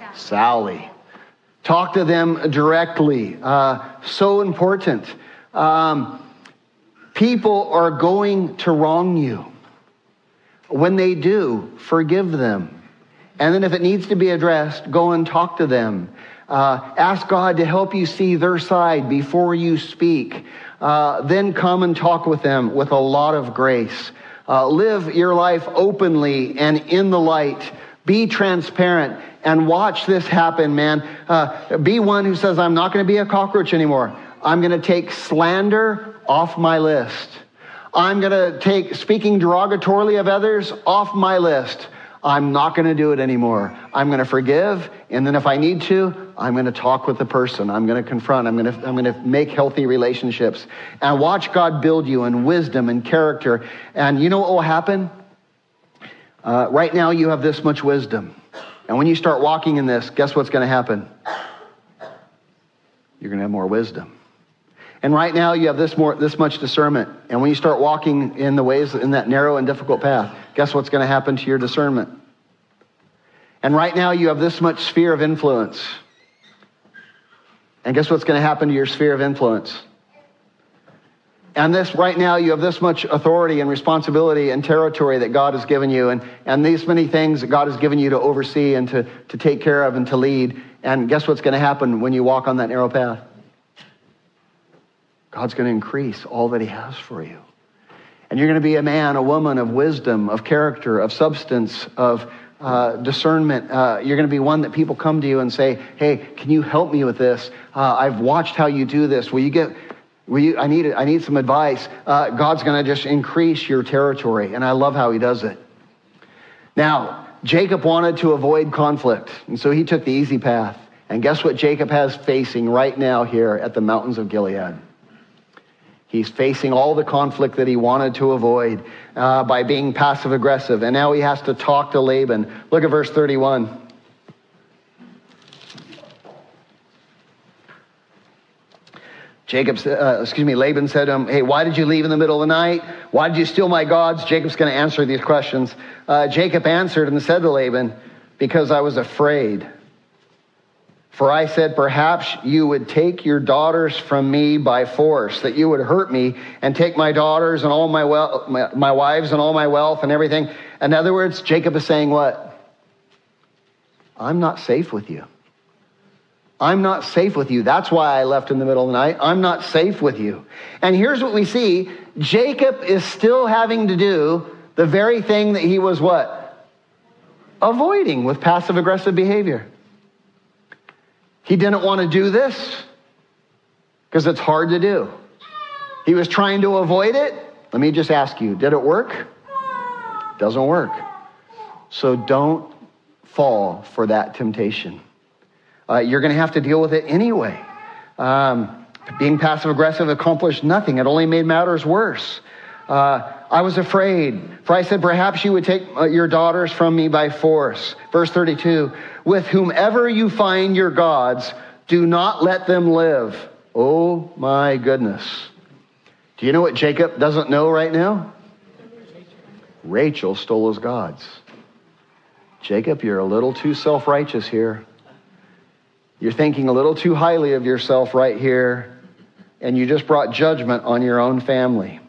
Sally. Sally. Talk to them directly. Uh, so important. Um, people are going to wrong you. When they do, forgive them. And then if it needs to be addressed, go and talk to them. Uh, ask God to help you see their side before you speak. Uh, then come and talk with them with a lot of grace. Uh, live your life openly and in the light. Be transparent and watch this happen, man. Uh, be one who says, I'm not going to be a cockroach anymore. I'm going to take slander off my list. I'm going to take speaking derogatorily of others off my list. I'm not going to do it anymore. I'm going to forgive. And then if I need to, I'm going to talk with the person. I'm going to confront. I'm going to, I'm going to make healthy relationships. And watch God build you in wisdom and character. And you know what will happen? Uh, right now you have this much wisdom. And when you start walking in this, guess what's going to happen? You're going to have more wisdom. And right now you have this more, this much discernment. And when you start walking in the ways, in that narrow and difficult path, guess what's going to happen to your discernment? And right now you have this much sphere of influence. And guess what's going to happen to your sphere of influence? And this right now you have this much authority and responsibility and territory that God has given you. And, and these many things that God has given you to oversee and to, to take care of and to lead. And guess what's going to happen when you walk on that narrow path? God's going to increase all that he has for you. And you're going to be a man, a woman of wisdom, of character, of substance, of uh, discernment. Uh, you're going to be one that people come to you and say, hey, can you help me with this? Uh, I've watched how you do this. Will you get, will you, I need it. I need some advice. Uh, God's going to just increase your territory. And I love how he does it. Now, Jacob wanted to avoid conflict. And so he took the easy path. And guess what Jacob has facing right now here at the mountains of Gilead? He's facing all the conflict that he wanted to avoid uh, by being passive aggressive. And now he has to talk to Laban. Look at verse thirty-one. Jacob, uh, excuse me, Laban said to him, "Hey, why did you leave in the middle of the night? Why did you steal my gods?" Jacob's going to answer these questions. Uh, Jacob answered and said to Laban, "Because I was afraid. For I said, perhaps you would take your daughters from me by force, that you would hurt me and take my daughters and all my, well, my, my wives and all my wealth and everything." In other words, Jacob is saying what? I'm not safe with you. I'm not safe with you. That's why I left in the middle of the night. I'm not safe with you. And here's what we see. Jacob is still having to do the very thing that he was what? Avoiding with passive-aggressive behavior. He didn't want to do this because it's hard to do. He was trying to avoid it. Let me just ask you, did it work? Doesn't work. So don't fall for that temptation. Uh, you're going to have to deal with it anyway. Um, being passive-aggressive accomplished nothing. It only made matters worse. Uh, I was afraid, for I said, perhaps you would take uh, your daughters from me by force. Verse thirty-two, with whomever you find your gods, do not let them live. Oh my goodness. Do you know what Jacob doesn't know right now? Rachel stole his gods. Jacob, you're a little too self-righteous here. You're thinking a little too highly of yourself right here, and you just brought judgment on your own family.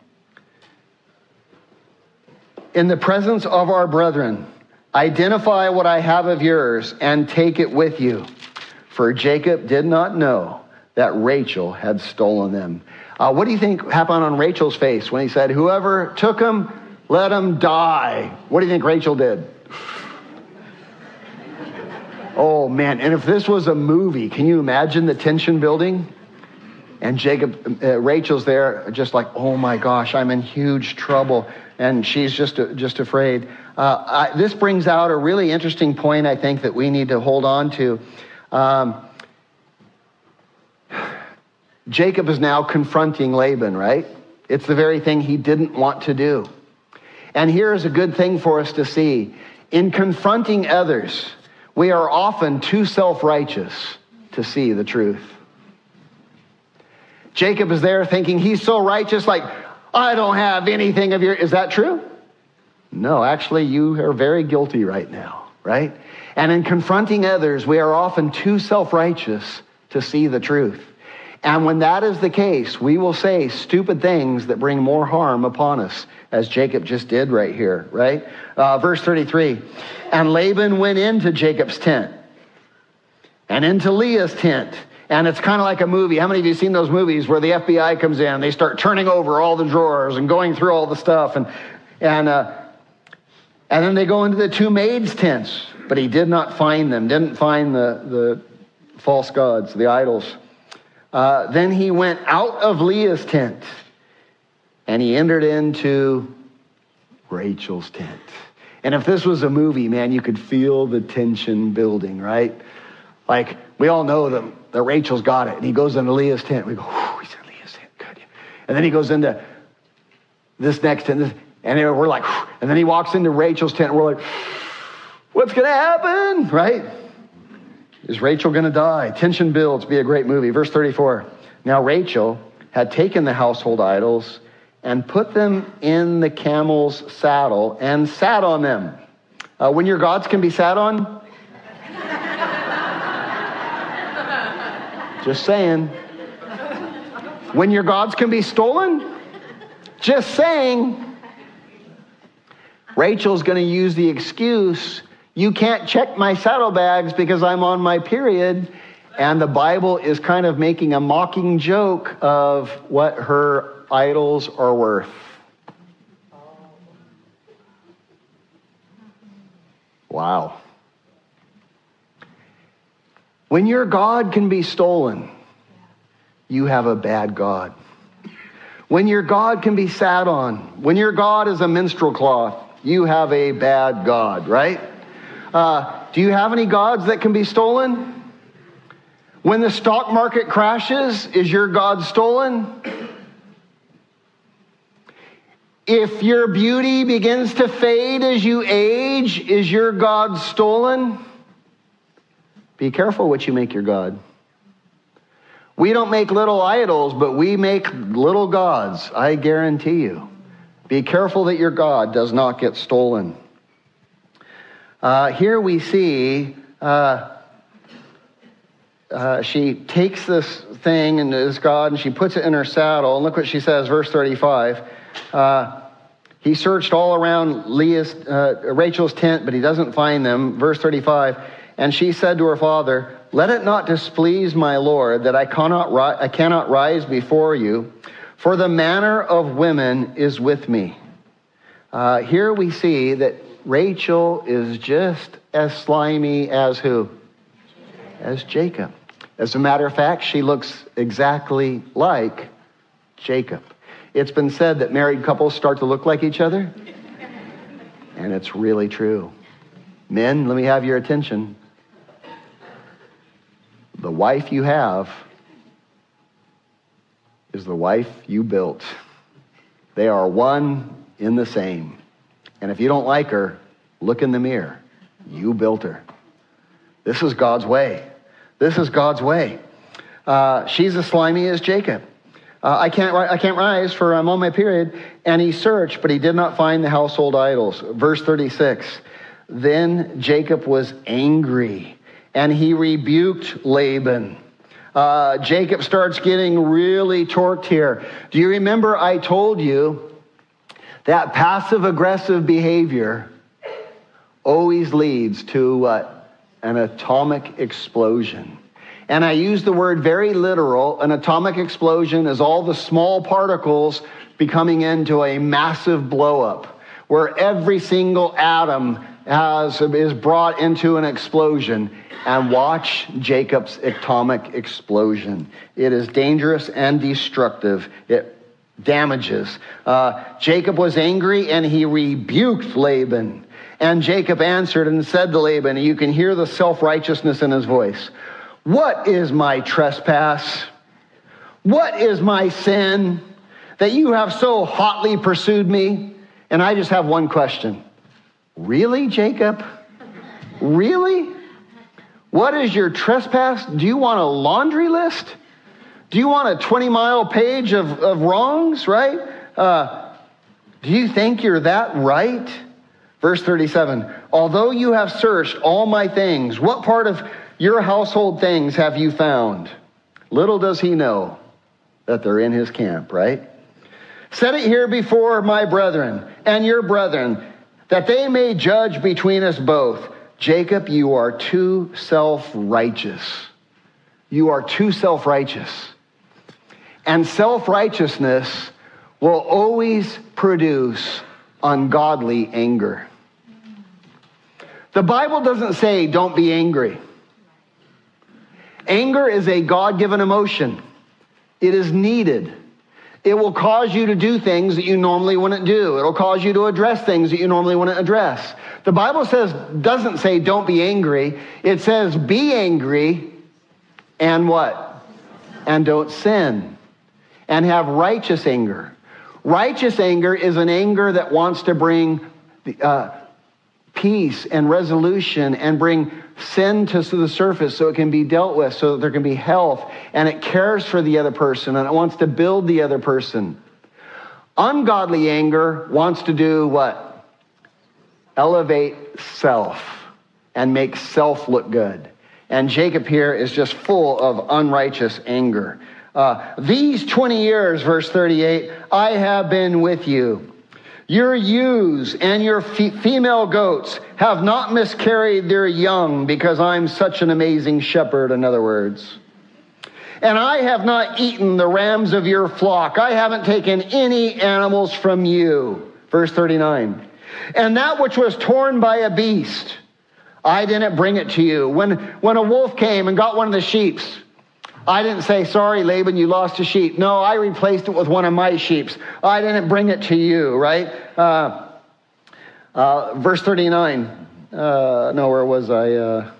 In the presence of our brethren, identify what I have of yours and take it with you. For Jacob did not know that Rachel had stolen them. Uh, what do you think happened on Rachel's face when he said, whoever took them, let them die? What do you think Rachel did? Oh, man. And if this was a movie, can you imagine the tension building? And Jacob, uh, Rachel's there just like, oh, my gosh, I'm in huge trouble. And she's just uh, just afraid. Uh, I, this brings out a really interesting point, I think, that we need to hold on to. Um, Jacob is now confronting Laban, right? It's the very thing he didn't want to do. And here is a good thing for us to see. In confronting others, we are often too self-righteous to see the truth. Jacob is there thinking he's so righteous, like, I don't have anything of your... Is that true? No, actually, you are very guilty right now, right? And in confronting others, we are often too self-righteous to see the truth. And when that is the case, we will say stupid things that bring more harm upon us, as Jacob just did right here, right? Uh, verse thirty-three, and Laban went into Jacob's tent and into Leah's tent. And it's kind of like a movie. How many of you have seen those movies where the F B I comes in and they start turning over all the drawers and going through all the stuff? And and uh, and then they go into the two maids' tents. But he did not find them, didn't find the, the false gods, the idols. Uh, then he went out of Leah's tent and he entered into Rachel's tent. And if this was a movie, man, you could feel the tension building, right? Like, we all know them, that Rachel's got it. And he goes into Leah's tent. We go, oh, he's in Leah's tent. Good. And then he goes into this next tent. This, and we're like, whew. And then he walks into Rachel's tent. And we're like, what's going to happen? Right? Is Rachel going to die? Tension builds. Be a great movie. Verse thirty-four. Now Rachel had taken the household idols and put them in the camel's saddle and sat on them. Uh, when your gods can be sat on? Just saying. When your gods can be stolen? Just saying. Rachel's going to use the excuse, you can't check my saddlebags because I'm on my period. And the Bible is kind of making a mocking joke of what her idols are worth. Wow. When your God can be stolen, you have a bad God. When your God can be sat on, when your God is a menstrual cloth, you have a bad God, right? Uh, do you have any gods that can be stolen? When the stock market crashes, is your God stolen? If your beauty begins to fade as you age, is your God stolen? Be careful what you make your God. We don't make little idols, but we make little gods. I guarantee you. Be careful that your God does not get stolen. Uh, here we see uh, uh, she takes this thing and this God and she puts it in her saddle. And look what she says, verse thirty-five. Uh, he searched all around Leah's, uh, Rachel's tent, but he doesn't find them. Verse thirty-five. And she said to her father, "Let it not displease my Lord that I cannot, ri- I cannot rise before you, for the manner of women is with me." Uh, here we see that Rachel is just as slimy as who? As Jacob. As a matter of fact, she looks exactly like Jacob. It's been said that married couples start to look like each other. And it's really true. Men, let me have your attention. The wife you have is the wife you built. They are one in the same. And if you don't like her, look in the mirror. You built her. This is God's way. This is God's way. Uh, she's as slimy as Jacob. Uh, I can't I can't rise, for I'm on my period. And he searched, but he did not find the household idols. Verse thirty-six. Then Jacob was angry, and he rebuked Laban. Uh, Jacob starts getting really torqued here. Do you remember I told you that passive-aggressive behavior always leads to what? An atomic explosion. And I use the word very literal. An atomic explosion is all the small particles becoming into a massive blow-up, where every single atom has, is brought into an explosion. And watch Jacob's atomic explosion. It is dangerous and destructive. It damages. Uh, Jacob was angry and he rebuked Laban. And Jacob answered and said to Laban, you can hear the self-righteousness in his voice. What is my trespass? What is my sin that you have so hotly pursued me? And I just have one question. Really, Jacob? Really? What is your trespass? Do you want a laundry list? Do you want a twenty-mile page of, of wrongs, right? Uh, do you think you're that right? Verse thirty-seven, although you have searched all my things, what part of your household things have you found? Little does he know that they're in his camp, right? Set it here before my brethren and your brethren, that they may judge between us both. Jacob, you are too self-righteous. You are too self-righteous. And self-righteousness will always produce ungodly anger. The Bible doesn't say don't be angry. Anger is a God-given emotion. It is needed. It will cause you to do things that you normally wouldn't do. It'll cause you to address things that you normally wouldn't address. The Bible says, doesn't say don't be angry. It says be angry and what? And don't sin. And have righteous anger. Righteous anger is an anger that wants to bring uh, peace and resolution and bring sin to the surface so it can be dealt with, so that there can be health, and it cares for the other person and it wants to build the other person. Ungodly anger wants to do what? Elevate self and make self look good. And Jacob here is just full of unrighteous anger. Uh, These twenty years, verse thirty-eight, I have been with you. Your ewes and your fe- female goats have not miscarried their young, because I'm such an amazing shepherd, in other words. And I have not eaten the rams of your flock. I haven't taken any animals from you. Verse thirty-nine. And that which was torn by a beast, I didn't bring it to you. When, when a wolf came and got one of the sheep's, I didn't say, sorry, Laban, you lost a sheep. No, I replaced it with one of my sheep's. I didn't bring it to you, right? Uh, uh, verse thirty-nine. Uh, no, where was I? Uh,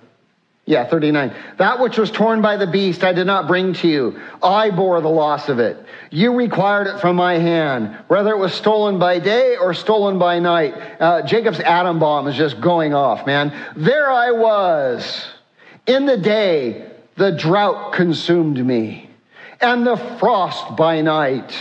Yeah, thirty-nine. That which was torn by the beast, I did not bring to you. I bore the loss of it. You required it from my hand, whether it was stolen by day or stolen by night. Uh, Jacob's atom bomb is just going off, man. There I was. In the day, the drought consumed me, and the frost by night,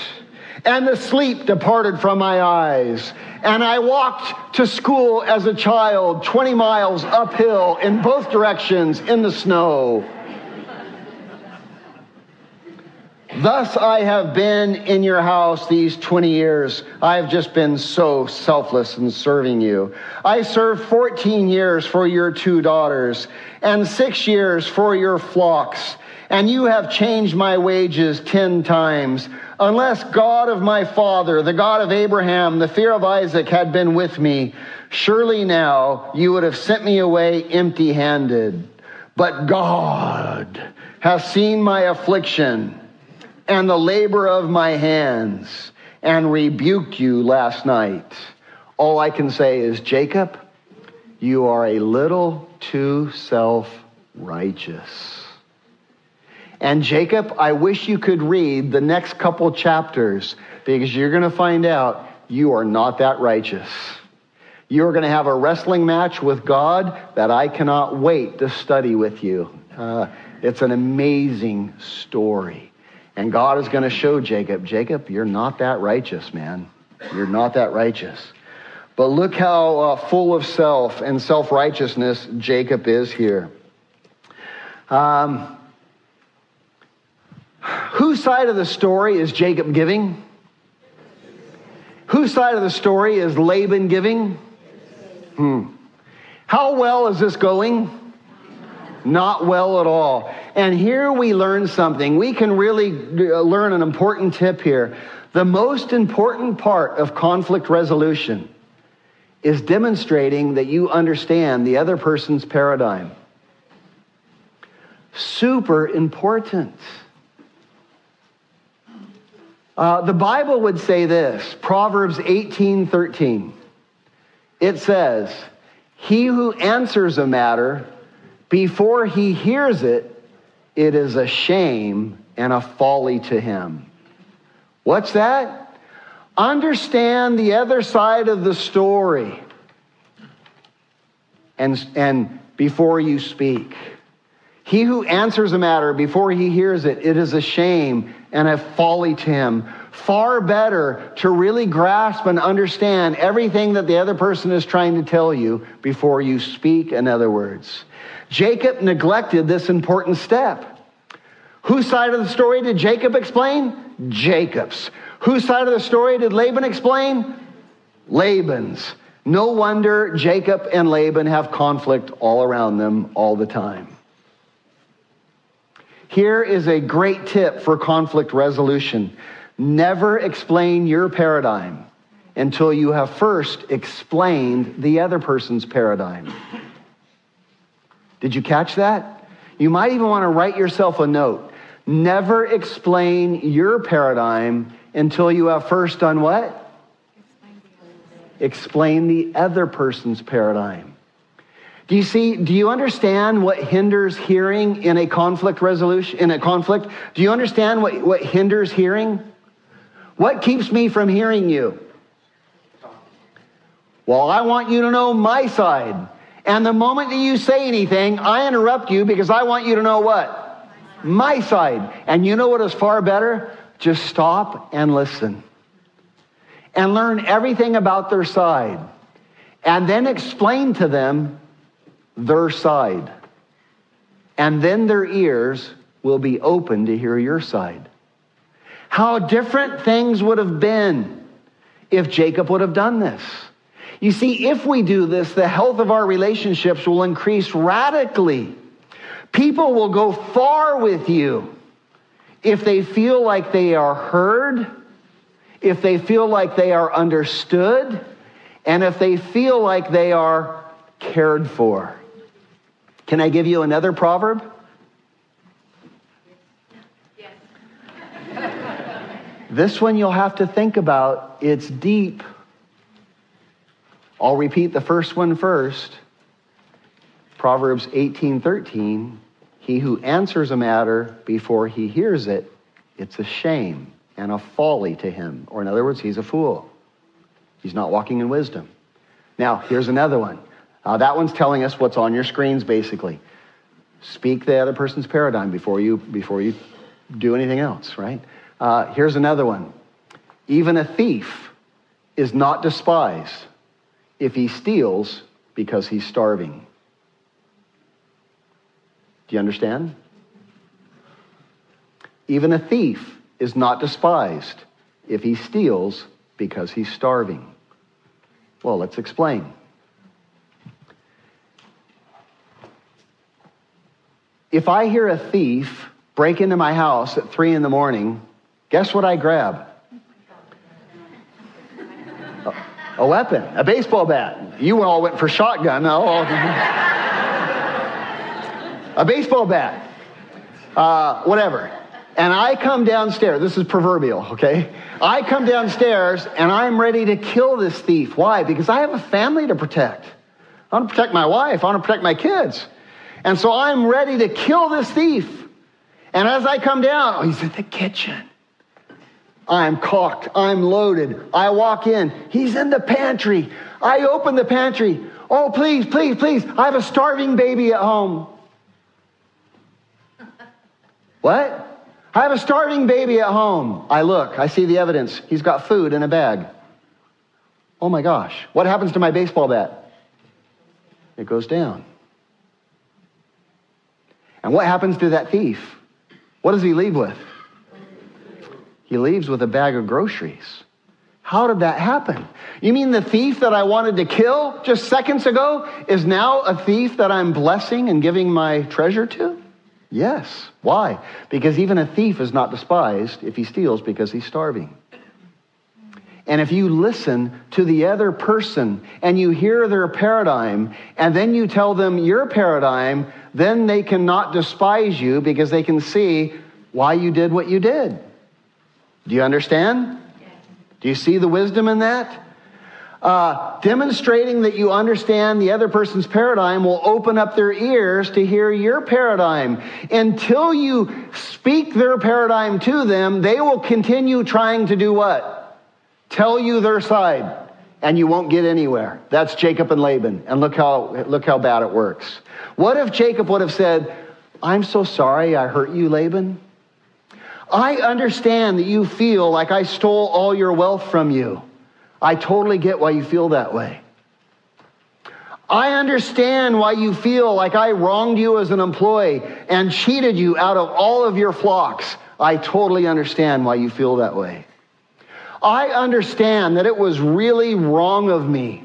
and the sleep departed from my eyes. And I walked to school as a child, twenty miles uphill in both directions in the snow. Thus I have been in your house these twenty years. I have just been so selfless in serving you. I served fourteen years for your two daughters and six years for your flocks. And you have changed my wages ten times. Unless God of my father, the God of Abraham, the fear of Isaac had been with me, surely now you would have sent me away empty-handed. But God has seen my affliction and the labor of my hands and rebuked you last night. All I can say is, Jacob, you are a little too self-righteous. And Jacob, I wish you could read the next couple chapters, because you're going to find out you are not that righteous. You're going to have a wrestling match with God that I cannot wait to study with you. Uh, it's an amazing story. And God is going to show Jacob, Jacob, you're not that righteous, man. You're not that righteous. But look how uh, full of self and self-righteousness Jacob is here. Um... Whose side of the story is Jacob giving? Whose side of the story is Laban giving? Hmm. How well is this going? Not well at all. And here we learn something. We can really learn an important tip here. The most important part of conflict resolution is demonstrating that you understand the other person's paradigm. Super important. Uh, the Bible would say this, Proverbs eighteen thirteen. It says, he who answers a matter before he hears it, it is a shame and a folly to him. What's that? Understand the other side of the story and, and before you speak. He who answers a matter before he hears it, it is a shame and a folly to him. Far better to really grasp and understand everything that the other person is trying to tell you before you speak, in other words. Jacob neglected this important step. Whose side of the story did Jacob explain? Jacob's. Whose side of the story did Laban explain? Laban's. No wonder Jacob and Laban have conflict all around them all the time. Here is a great tip for conflict resolution. Never explain your paradigm until you have first explained the other person's paradigm. Did you catch that? You might even want to write yourself a note. Never explain your paradigm until you have first done what? Explain the other person's paradigm. Do you see, do you understand what hinders hearing in a conflict resolution, in a conflict? Do you understand what, what hinders hearing? What keeps me from hearing you? Well, I want you to know my side. And the moment that you say anything, I interrupt you because I want you to know what? My side. And you know what is far better? Just stop and listen. And learn everything about their side. And then explain to them their side, and then their ears will be open to hear your side. How different things would have been if Jacob would have done this. You see, if we do this, the health of our relationships will increase radically. People will go far with you if they feel like they are heard, if they feel like they are understood, and if they feel like they are cared for. Can I give you another proverb? Yes. Yes. This one you'll have to think about. It's deep. I'll repeat the first one first. Proverbs eighteen thirteen, he who answers a matter before he hears it, it's a shame and a folly to him. Or in other words, he's a fool. He's not walking in wisdom. Now, here's another one. Uh, that one's telling us what's on your screens, basically. Speak the other person's paradigm before you before you do anything else, right? Uh, here's another one. Even a thief is not despised if he steals because he's starving. Do you understand? Even a thief is not despised if he steals because he's starving. Well, let's explain. If I hear a thief break into my house at three in the morning, guess what I grab? A, a weapon, a baseball bat. You all went for shotgun. All... a baseball bat, uh, whatever. And I come downstairs. This is proverbial, okay? I come downstairs and I'm ready to kill this thief. Why? Because I have a family to protect. I want to protect my wife. I want to protect my kids. And so I'm ready to kill this thief. And as I come down, oh, he's in the kitchen. I'm cocked. I'm loaded. I walk in. He's in the pantry. I open the pantry. Oh, please, please, please. I have a starving baby at home. What? I have a starving baby at home. I look. I see the evidence. He's got food in a bag. Oh, my gosh. What happens to my baseball bat? It goes down. And what happens to that thief? What does he leave with? He leaves with a bag of groceries. How did that happen? You mean the thief that I wanted to kill just seconds ago is now a thief that I'm blessing and giving my treasure to? Yes. Why? Because even a thief is not despised if he steals because he's starving. And if you listen to the other person and you hear their paradigm and then you tell them your paradigm, then they cannot despise you because they can see why you did what you did. Do you understand? Do you see the wisdom in that? Uh, demonstrating that you understand the other person's paradigm will open up their ears to hear your paradigm. Until you speak their paradigm to them, they will continue trying to do what? Tell you their side, and you won't get anywhere. That's Jacob and Laban, and look how look how bad it works. What if Jacob would have said, "I'm so sorry I hurt you, Laban. I understand that you feel like I stole all your wealth from you. I totally get why you feel that way. I understand why you feel like I wronged you as an employee and cheated you out of all of your flocks. I totally understand why you feel that way. I understand that it was really wrong of me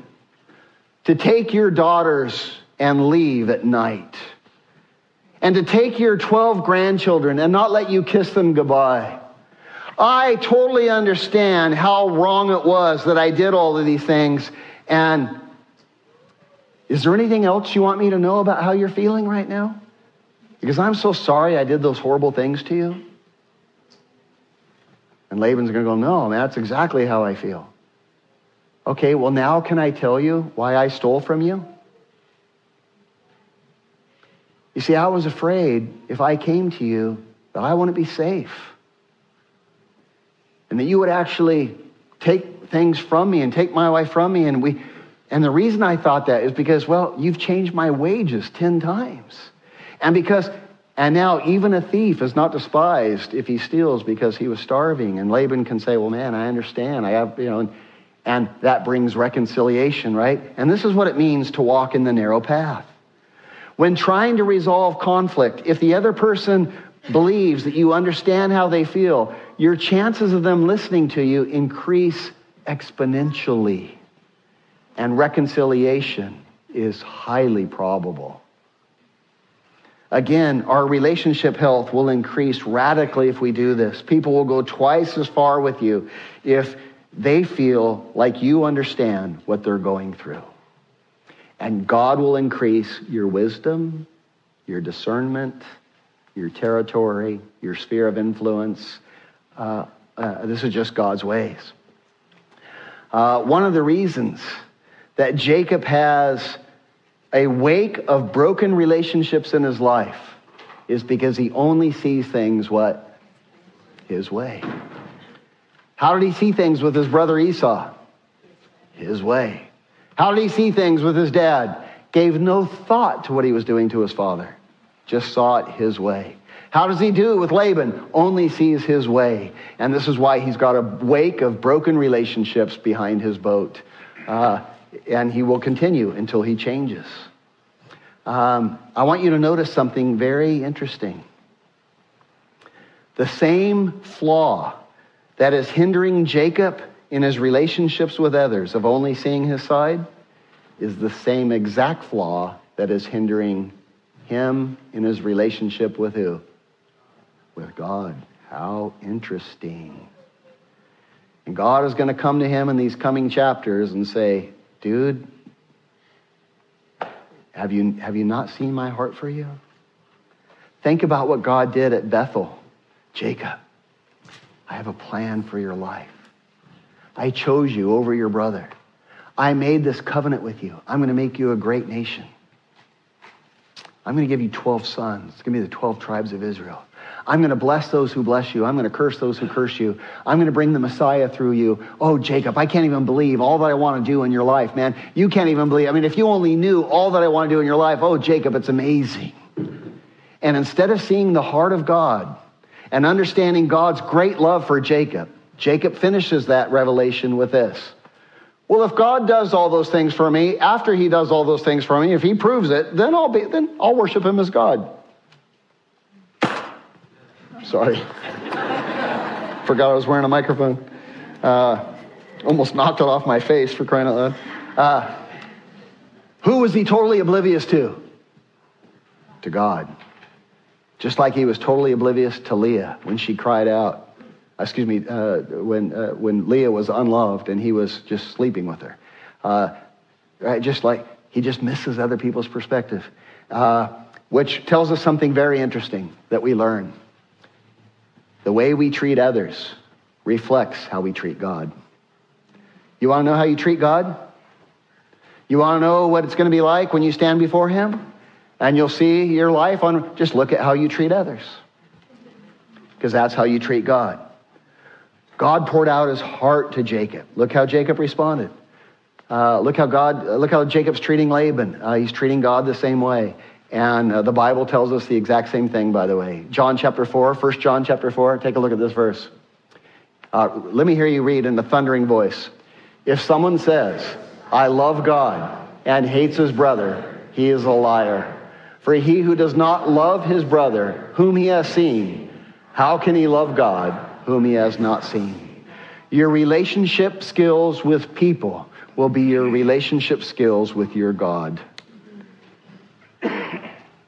to take your daughters and leave at night and to take your twelve grandchildren and not let you kiss them goodbye. I totally understand how wrong it was that I did all of these things. And is there anything else you want me to know about how you're feeling right now? Because I'm so sorry I did those horrible things to you." And Laban's going to go, "No, man, that's exactly how I feel." "Okay, well, now can I tell you why I stole from you? You see, I was afraid if I came to you that I wouldn't be safe. And that you would actually take things from me and take my wife from me. And we, and the reason I thought that is because, well, you've changed my wages ten times. And because, and now even a thief is not despised if he steals because he was starving." And Laban can say, "Well, man, I understand. I have, you know," and, and that brings reconciliation, right? And this is what it means to walk in the narrow path. When trying to resolve conflict, if the other person believes that you understand how they feel, your chances of them listening to you increase exponentially, and reconciliation is highly probable. Again, our relationship health will increase radically if we do this. People will go twice as far with you if they feel like you understand what they're going through. And God will increase your wisdom, your discernment, your territory, your sphere of influence. Uh, uh, this is just God's ways. Uh, one of the reasons that Jacob has a wake of broken relationships in his life is because he only sees things what? His way. How did he see things with his brother Esau? His way. How did he see things with his dad? Gave no thought to what he was doing to his father. Just saw it his way. How does he do with Laban? Only sees his way. And this is why he's got a wake of broken relationships behind his boat. Uh, and he will continue until he changes. Um, I want you to notice something very interesting. The same flaw that is hindering Jacob in his relationships with others of only seeing his side is the same exact flaw that is hindering him in his relationship with who? With God. How interesting. And God is going to come to him in these coming chapters and say, dude, have you, have you not seen my heart for you? Think about what God did at Bethel. Jacob, I have a plan for your life. I chose you over your brother. I made this covenant with you. I'm going to make you a great nation. I'm going to give you twelve sons. It's going to be the twelve tribes of Israel. I'm going to bless those who bless you. I'm going to curse those who curse you. I'm going to bring the Messiah through you. Oh, Jacob, I can't even believe all that I want to do in your life, man. You can't even believe. I mean, if you only knew all that I want to do in your life, oh, Jacob, it's amazing. And instead of seeing the heart of God and understanding God's great love for Jacob, Jacob finishes that revelation with this. Well, if God does all those things for me, after he does all those things for me, if he proves it, then I'll be, then I'll worship him as God. Sorry. Forgot I was wearing a microphone. Uh, almost knocked it off my face for crying out loud. Uh, who was he totally oblivious to? To God. Just like he was totally oblivious to Leah when she cried out. Excuse me, uh, when uh, when Leah was unloved and he was just sleeping with her. Uh, right, just like he just misses other people's perspective, uh, which tells us something very interesting that we learn. The way we treat others reflects how we treat God. You want to know how you treat God? You want to know what it's going to be like when you stand before him? And you'll see your life on, just look at how you treat others. Because that's how you treat God. God poured out his heart to Jacob. Look how Jacob responded. Uh, look how God, look how Jacob's treating Laban. Uh, he's treating God the same way. And uh, the Bible tells us the exact same thing, by the way. John chapter four, First John chapter four. Take a look at this verse. Uh, let me hear you read in the thundering voice. If someone says, I love God and hates his brother, he is a liar. For he who does not love his brother, whom he has seen, how can he love God whom he has not seen? Your relationship skills with people will be your relationship skills with your God.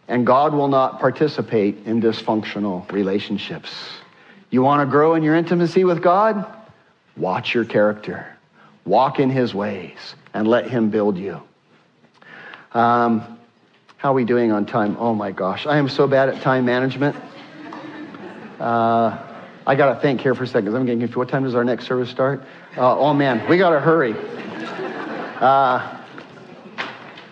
And God will not participate in dysfunctional relationships. You want to grow in your intimacy with God? Watch your character. Walk in his ways and let him build you. Um, how are we doing on time? Oh my gosh, I am so bad at time management. Uh... I got to think here for a second. I'm getting confused. What time does our next service start? Uh, oh, man, we got to hurry. Uh, I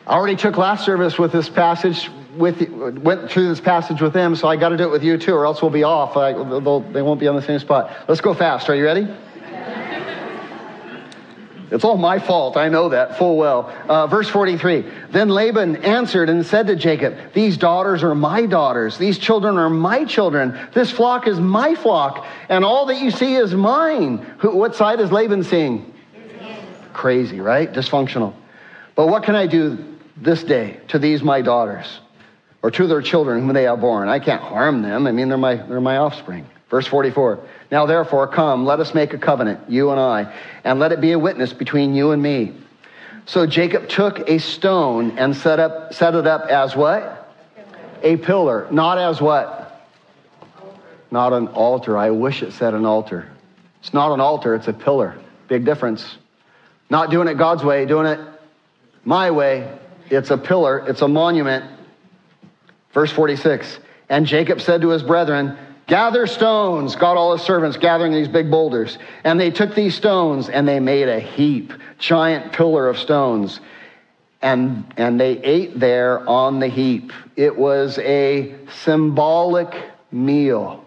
already took last service with this passage, with went through this passage with them, so I got to do it with you too, or else we'll be off. I, they won't be on the same spot. Let's go fast. Are you ready? It's all my fault. I know that full well. Uh, verse forty-three. Then Laban answered and said to Jacob, these daughters are my daughters. These children are my children. This flock is my flock. And all that you see is mine. Who, what side is Laban seeing? Yes. Crazy, right? Dysfunctional. But what can I do this day to these my daughters? Or to their children whom they have born? I can't harm them. I mean, they're my, they're my offspring. Verse forty-four, now therefore come, let us make a covenant, you and I, and let it be a witness between you and me. So Jacob took a stone and set up, set it up as what? A pillar, not as what? Not an altar. I wish it said an altar. It's not an altar, it's a pillar. Big difference. Not doing it God's way, doing it my way. It's a pillar, it's a monument. Verse forty-six, and Jacob said to his brethren, gather stones, got all his servants gathering these big boulders. And they took these stones and they made a heap, giant pillar of stones. and and they ate there on the heap. It was a symbolic meal.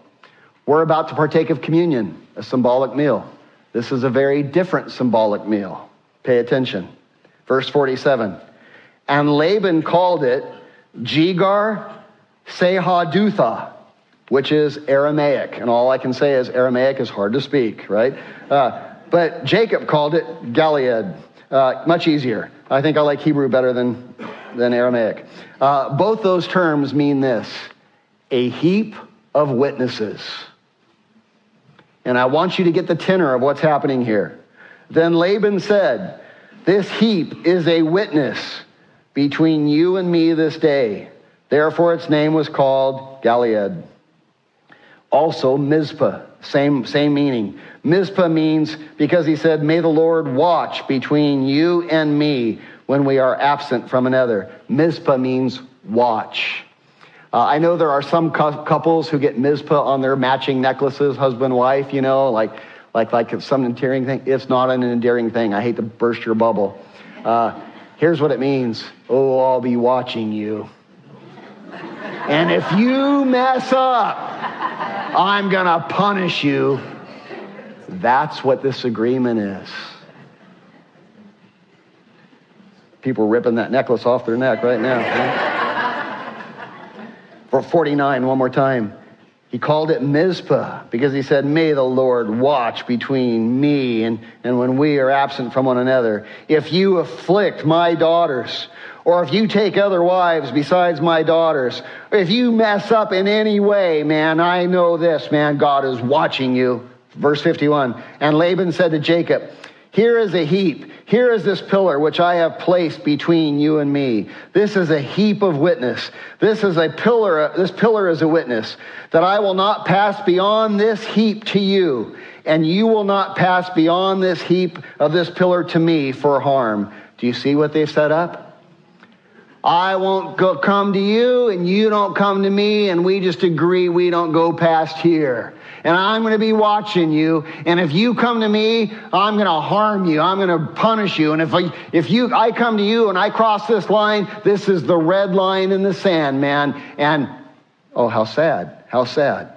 We're about to partake of communion, a symbolic meal. This is a very different symbolic meal. Pay attention. Verse forty-seven. And Laban called it Jegar Sahadutha, which is Aramaic. And all I can say is Aramaic is hard to speak, right? Uh, but Jacob called it Gilead. Uh, much easier. I think I like Hebrew better than, than Aramaic. Uh, both those terms mean this: a heap of witnesses. And I want you to get the tenor of what's happening here. Then Laban said, "This heap is a witness between you and me this day." Therefore, its name was called Gilead. Also, Mizpah, same, same meaning. Mizpah means, because he said, "May the Lord watch between you and me when we are absent from another." Mizpah means watch. Uh, I know there are some cu- couples who get Mizpah on their matching necklaces, husband, wife, you know, like, like, like some endearing thing. It's not an endearing thing. I hate to burst your bubble. Uh, here's what it means. Oh, I'll be watching you. And if you mess up, I'm going to punish you. That's what this agreement is. People are ripping that necklace off their neck right now. For forty-nine, one more time. He called it Mizpah because he said, "May the Lord watch between me and, and when we are absent from one another. If you afflict my daughters, or if you take other wives besides my daughters, or if you mess up in any way, man, I know this, man, God is watching you." Verse fifty-one, and Laban said to Jacob, "Here is a heap. Here is this pillar which I have placed between you and me. This is a heap of witness. This is a pillar. This pillar is a witness that I will not pass beyond this heap to you, and you will not pass beyond this heap of this pillar to me for harm." Do you see what they've set up? I won't go come to you, and you don't come to me, and we just agree we don't go past here. And I'm going to be watching you, and if you come to me, I'm going to harm you. I'm going to punish you. And if I, if you, I come to you and I cross this line, this is the red line in the sand, man. And, oh, how sad, how sad.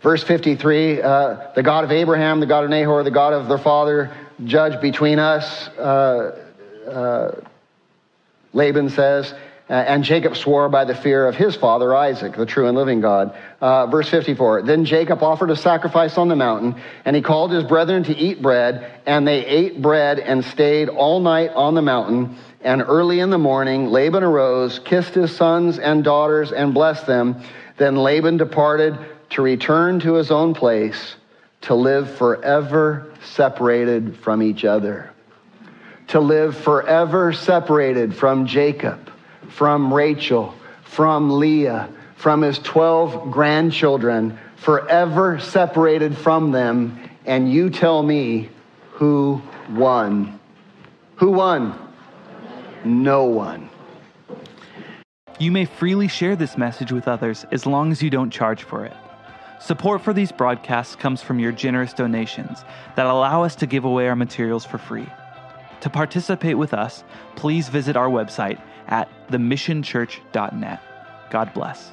Verse fifty-three, uh, the God of Abraham, the God of Nahor, the God of their father, judge between us, uh, uh, Laban says, and Jacob swore by the fear of his father Isaac, the true and living God. Uh, verse fifty-four, then Jacob offered a sacrifice on the mountain, and he called his brethren to eat bread, and they ate bread and stayed all night on the mountain. And early in the morning, Laban arose, kissed his sons and daughters, and blessed them. Then Laban departed to return to his own place, to live forever separated from each other. To live forever separated from Jacob, from Rachel, from Leah, from his twelve grandchildren, forever separated from them. And you tell me, who won? Who won? No one. You may freely share this message with others as long as you don't charge for it. Support for these broadcasts comes from your generous donations that allow us to give away our materials for free. To participate with us, please visit our website at the mission church dot net. God bless.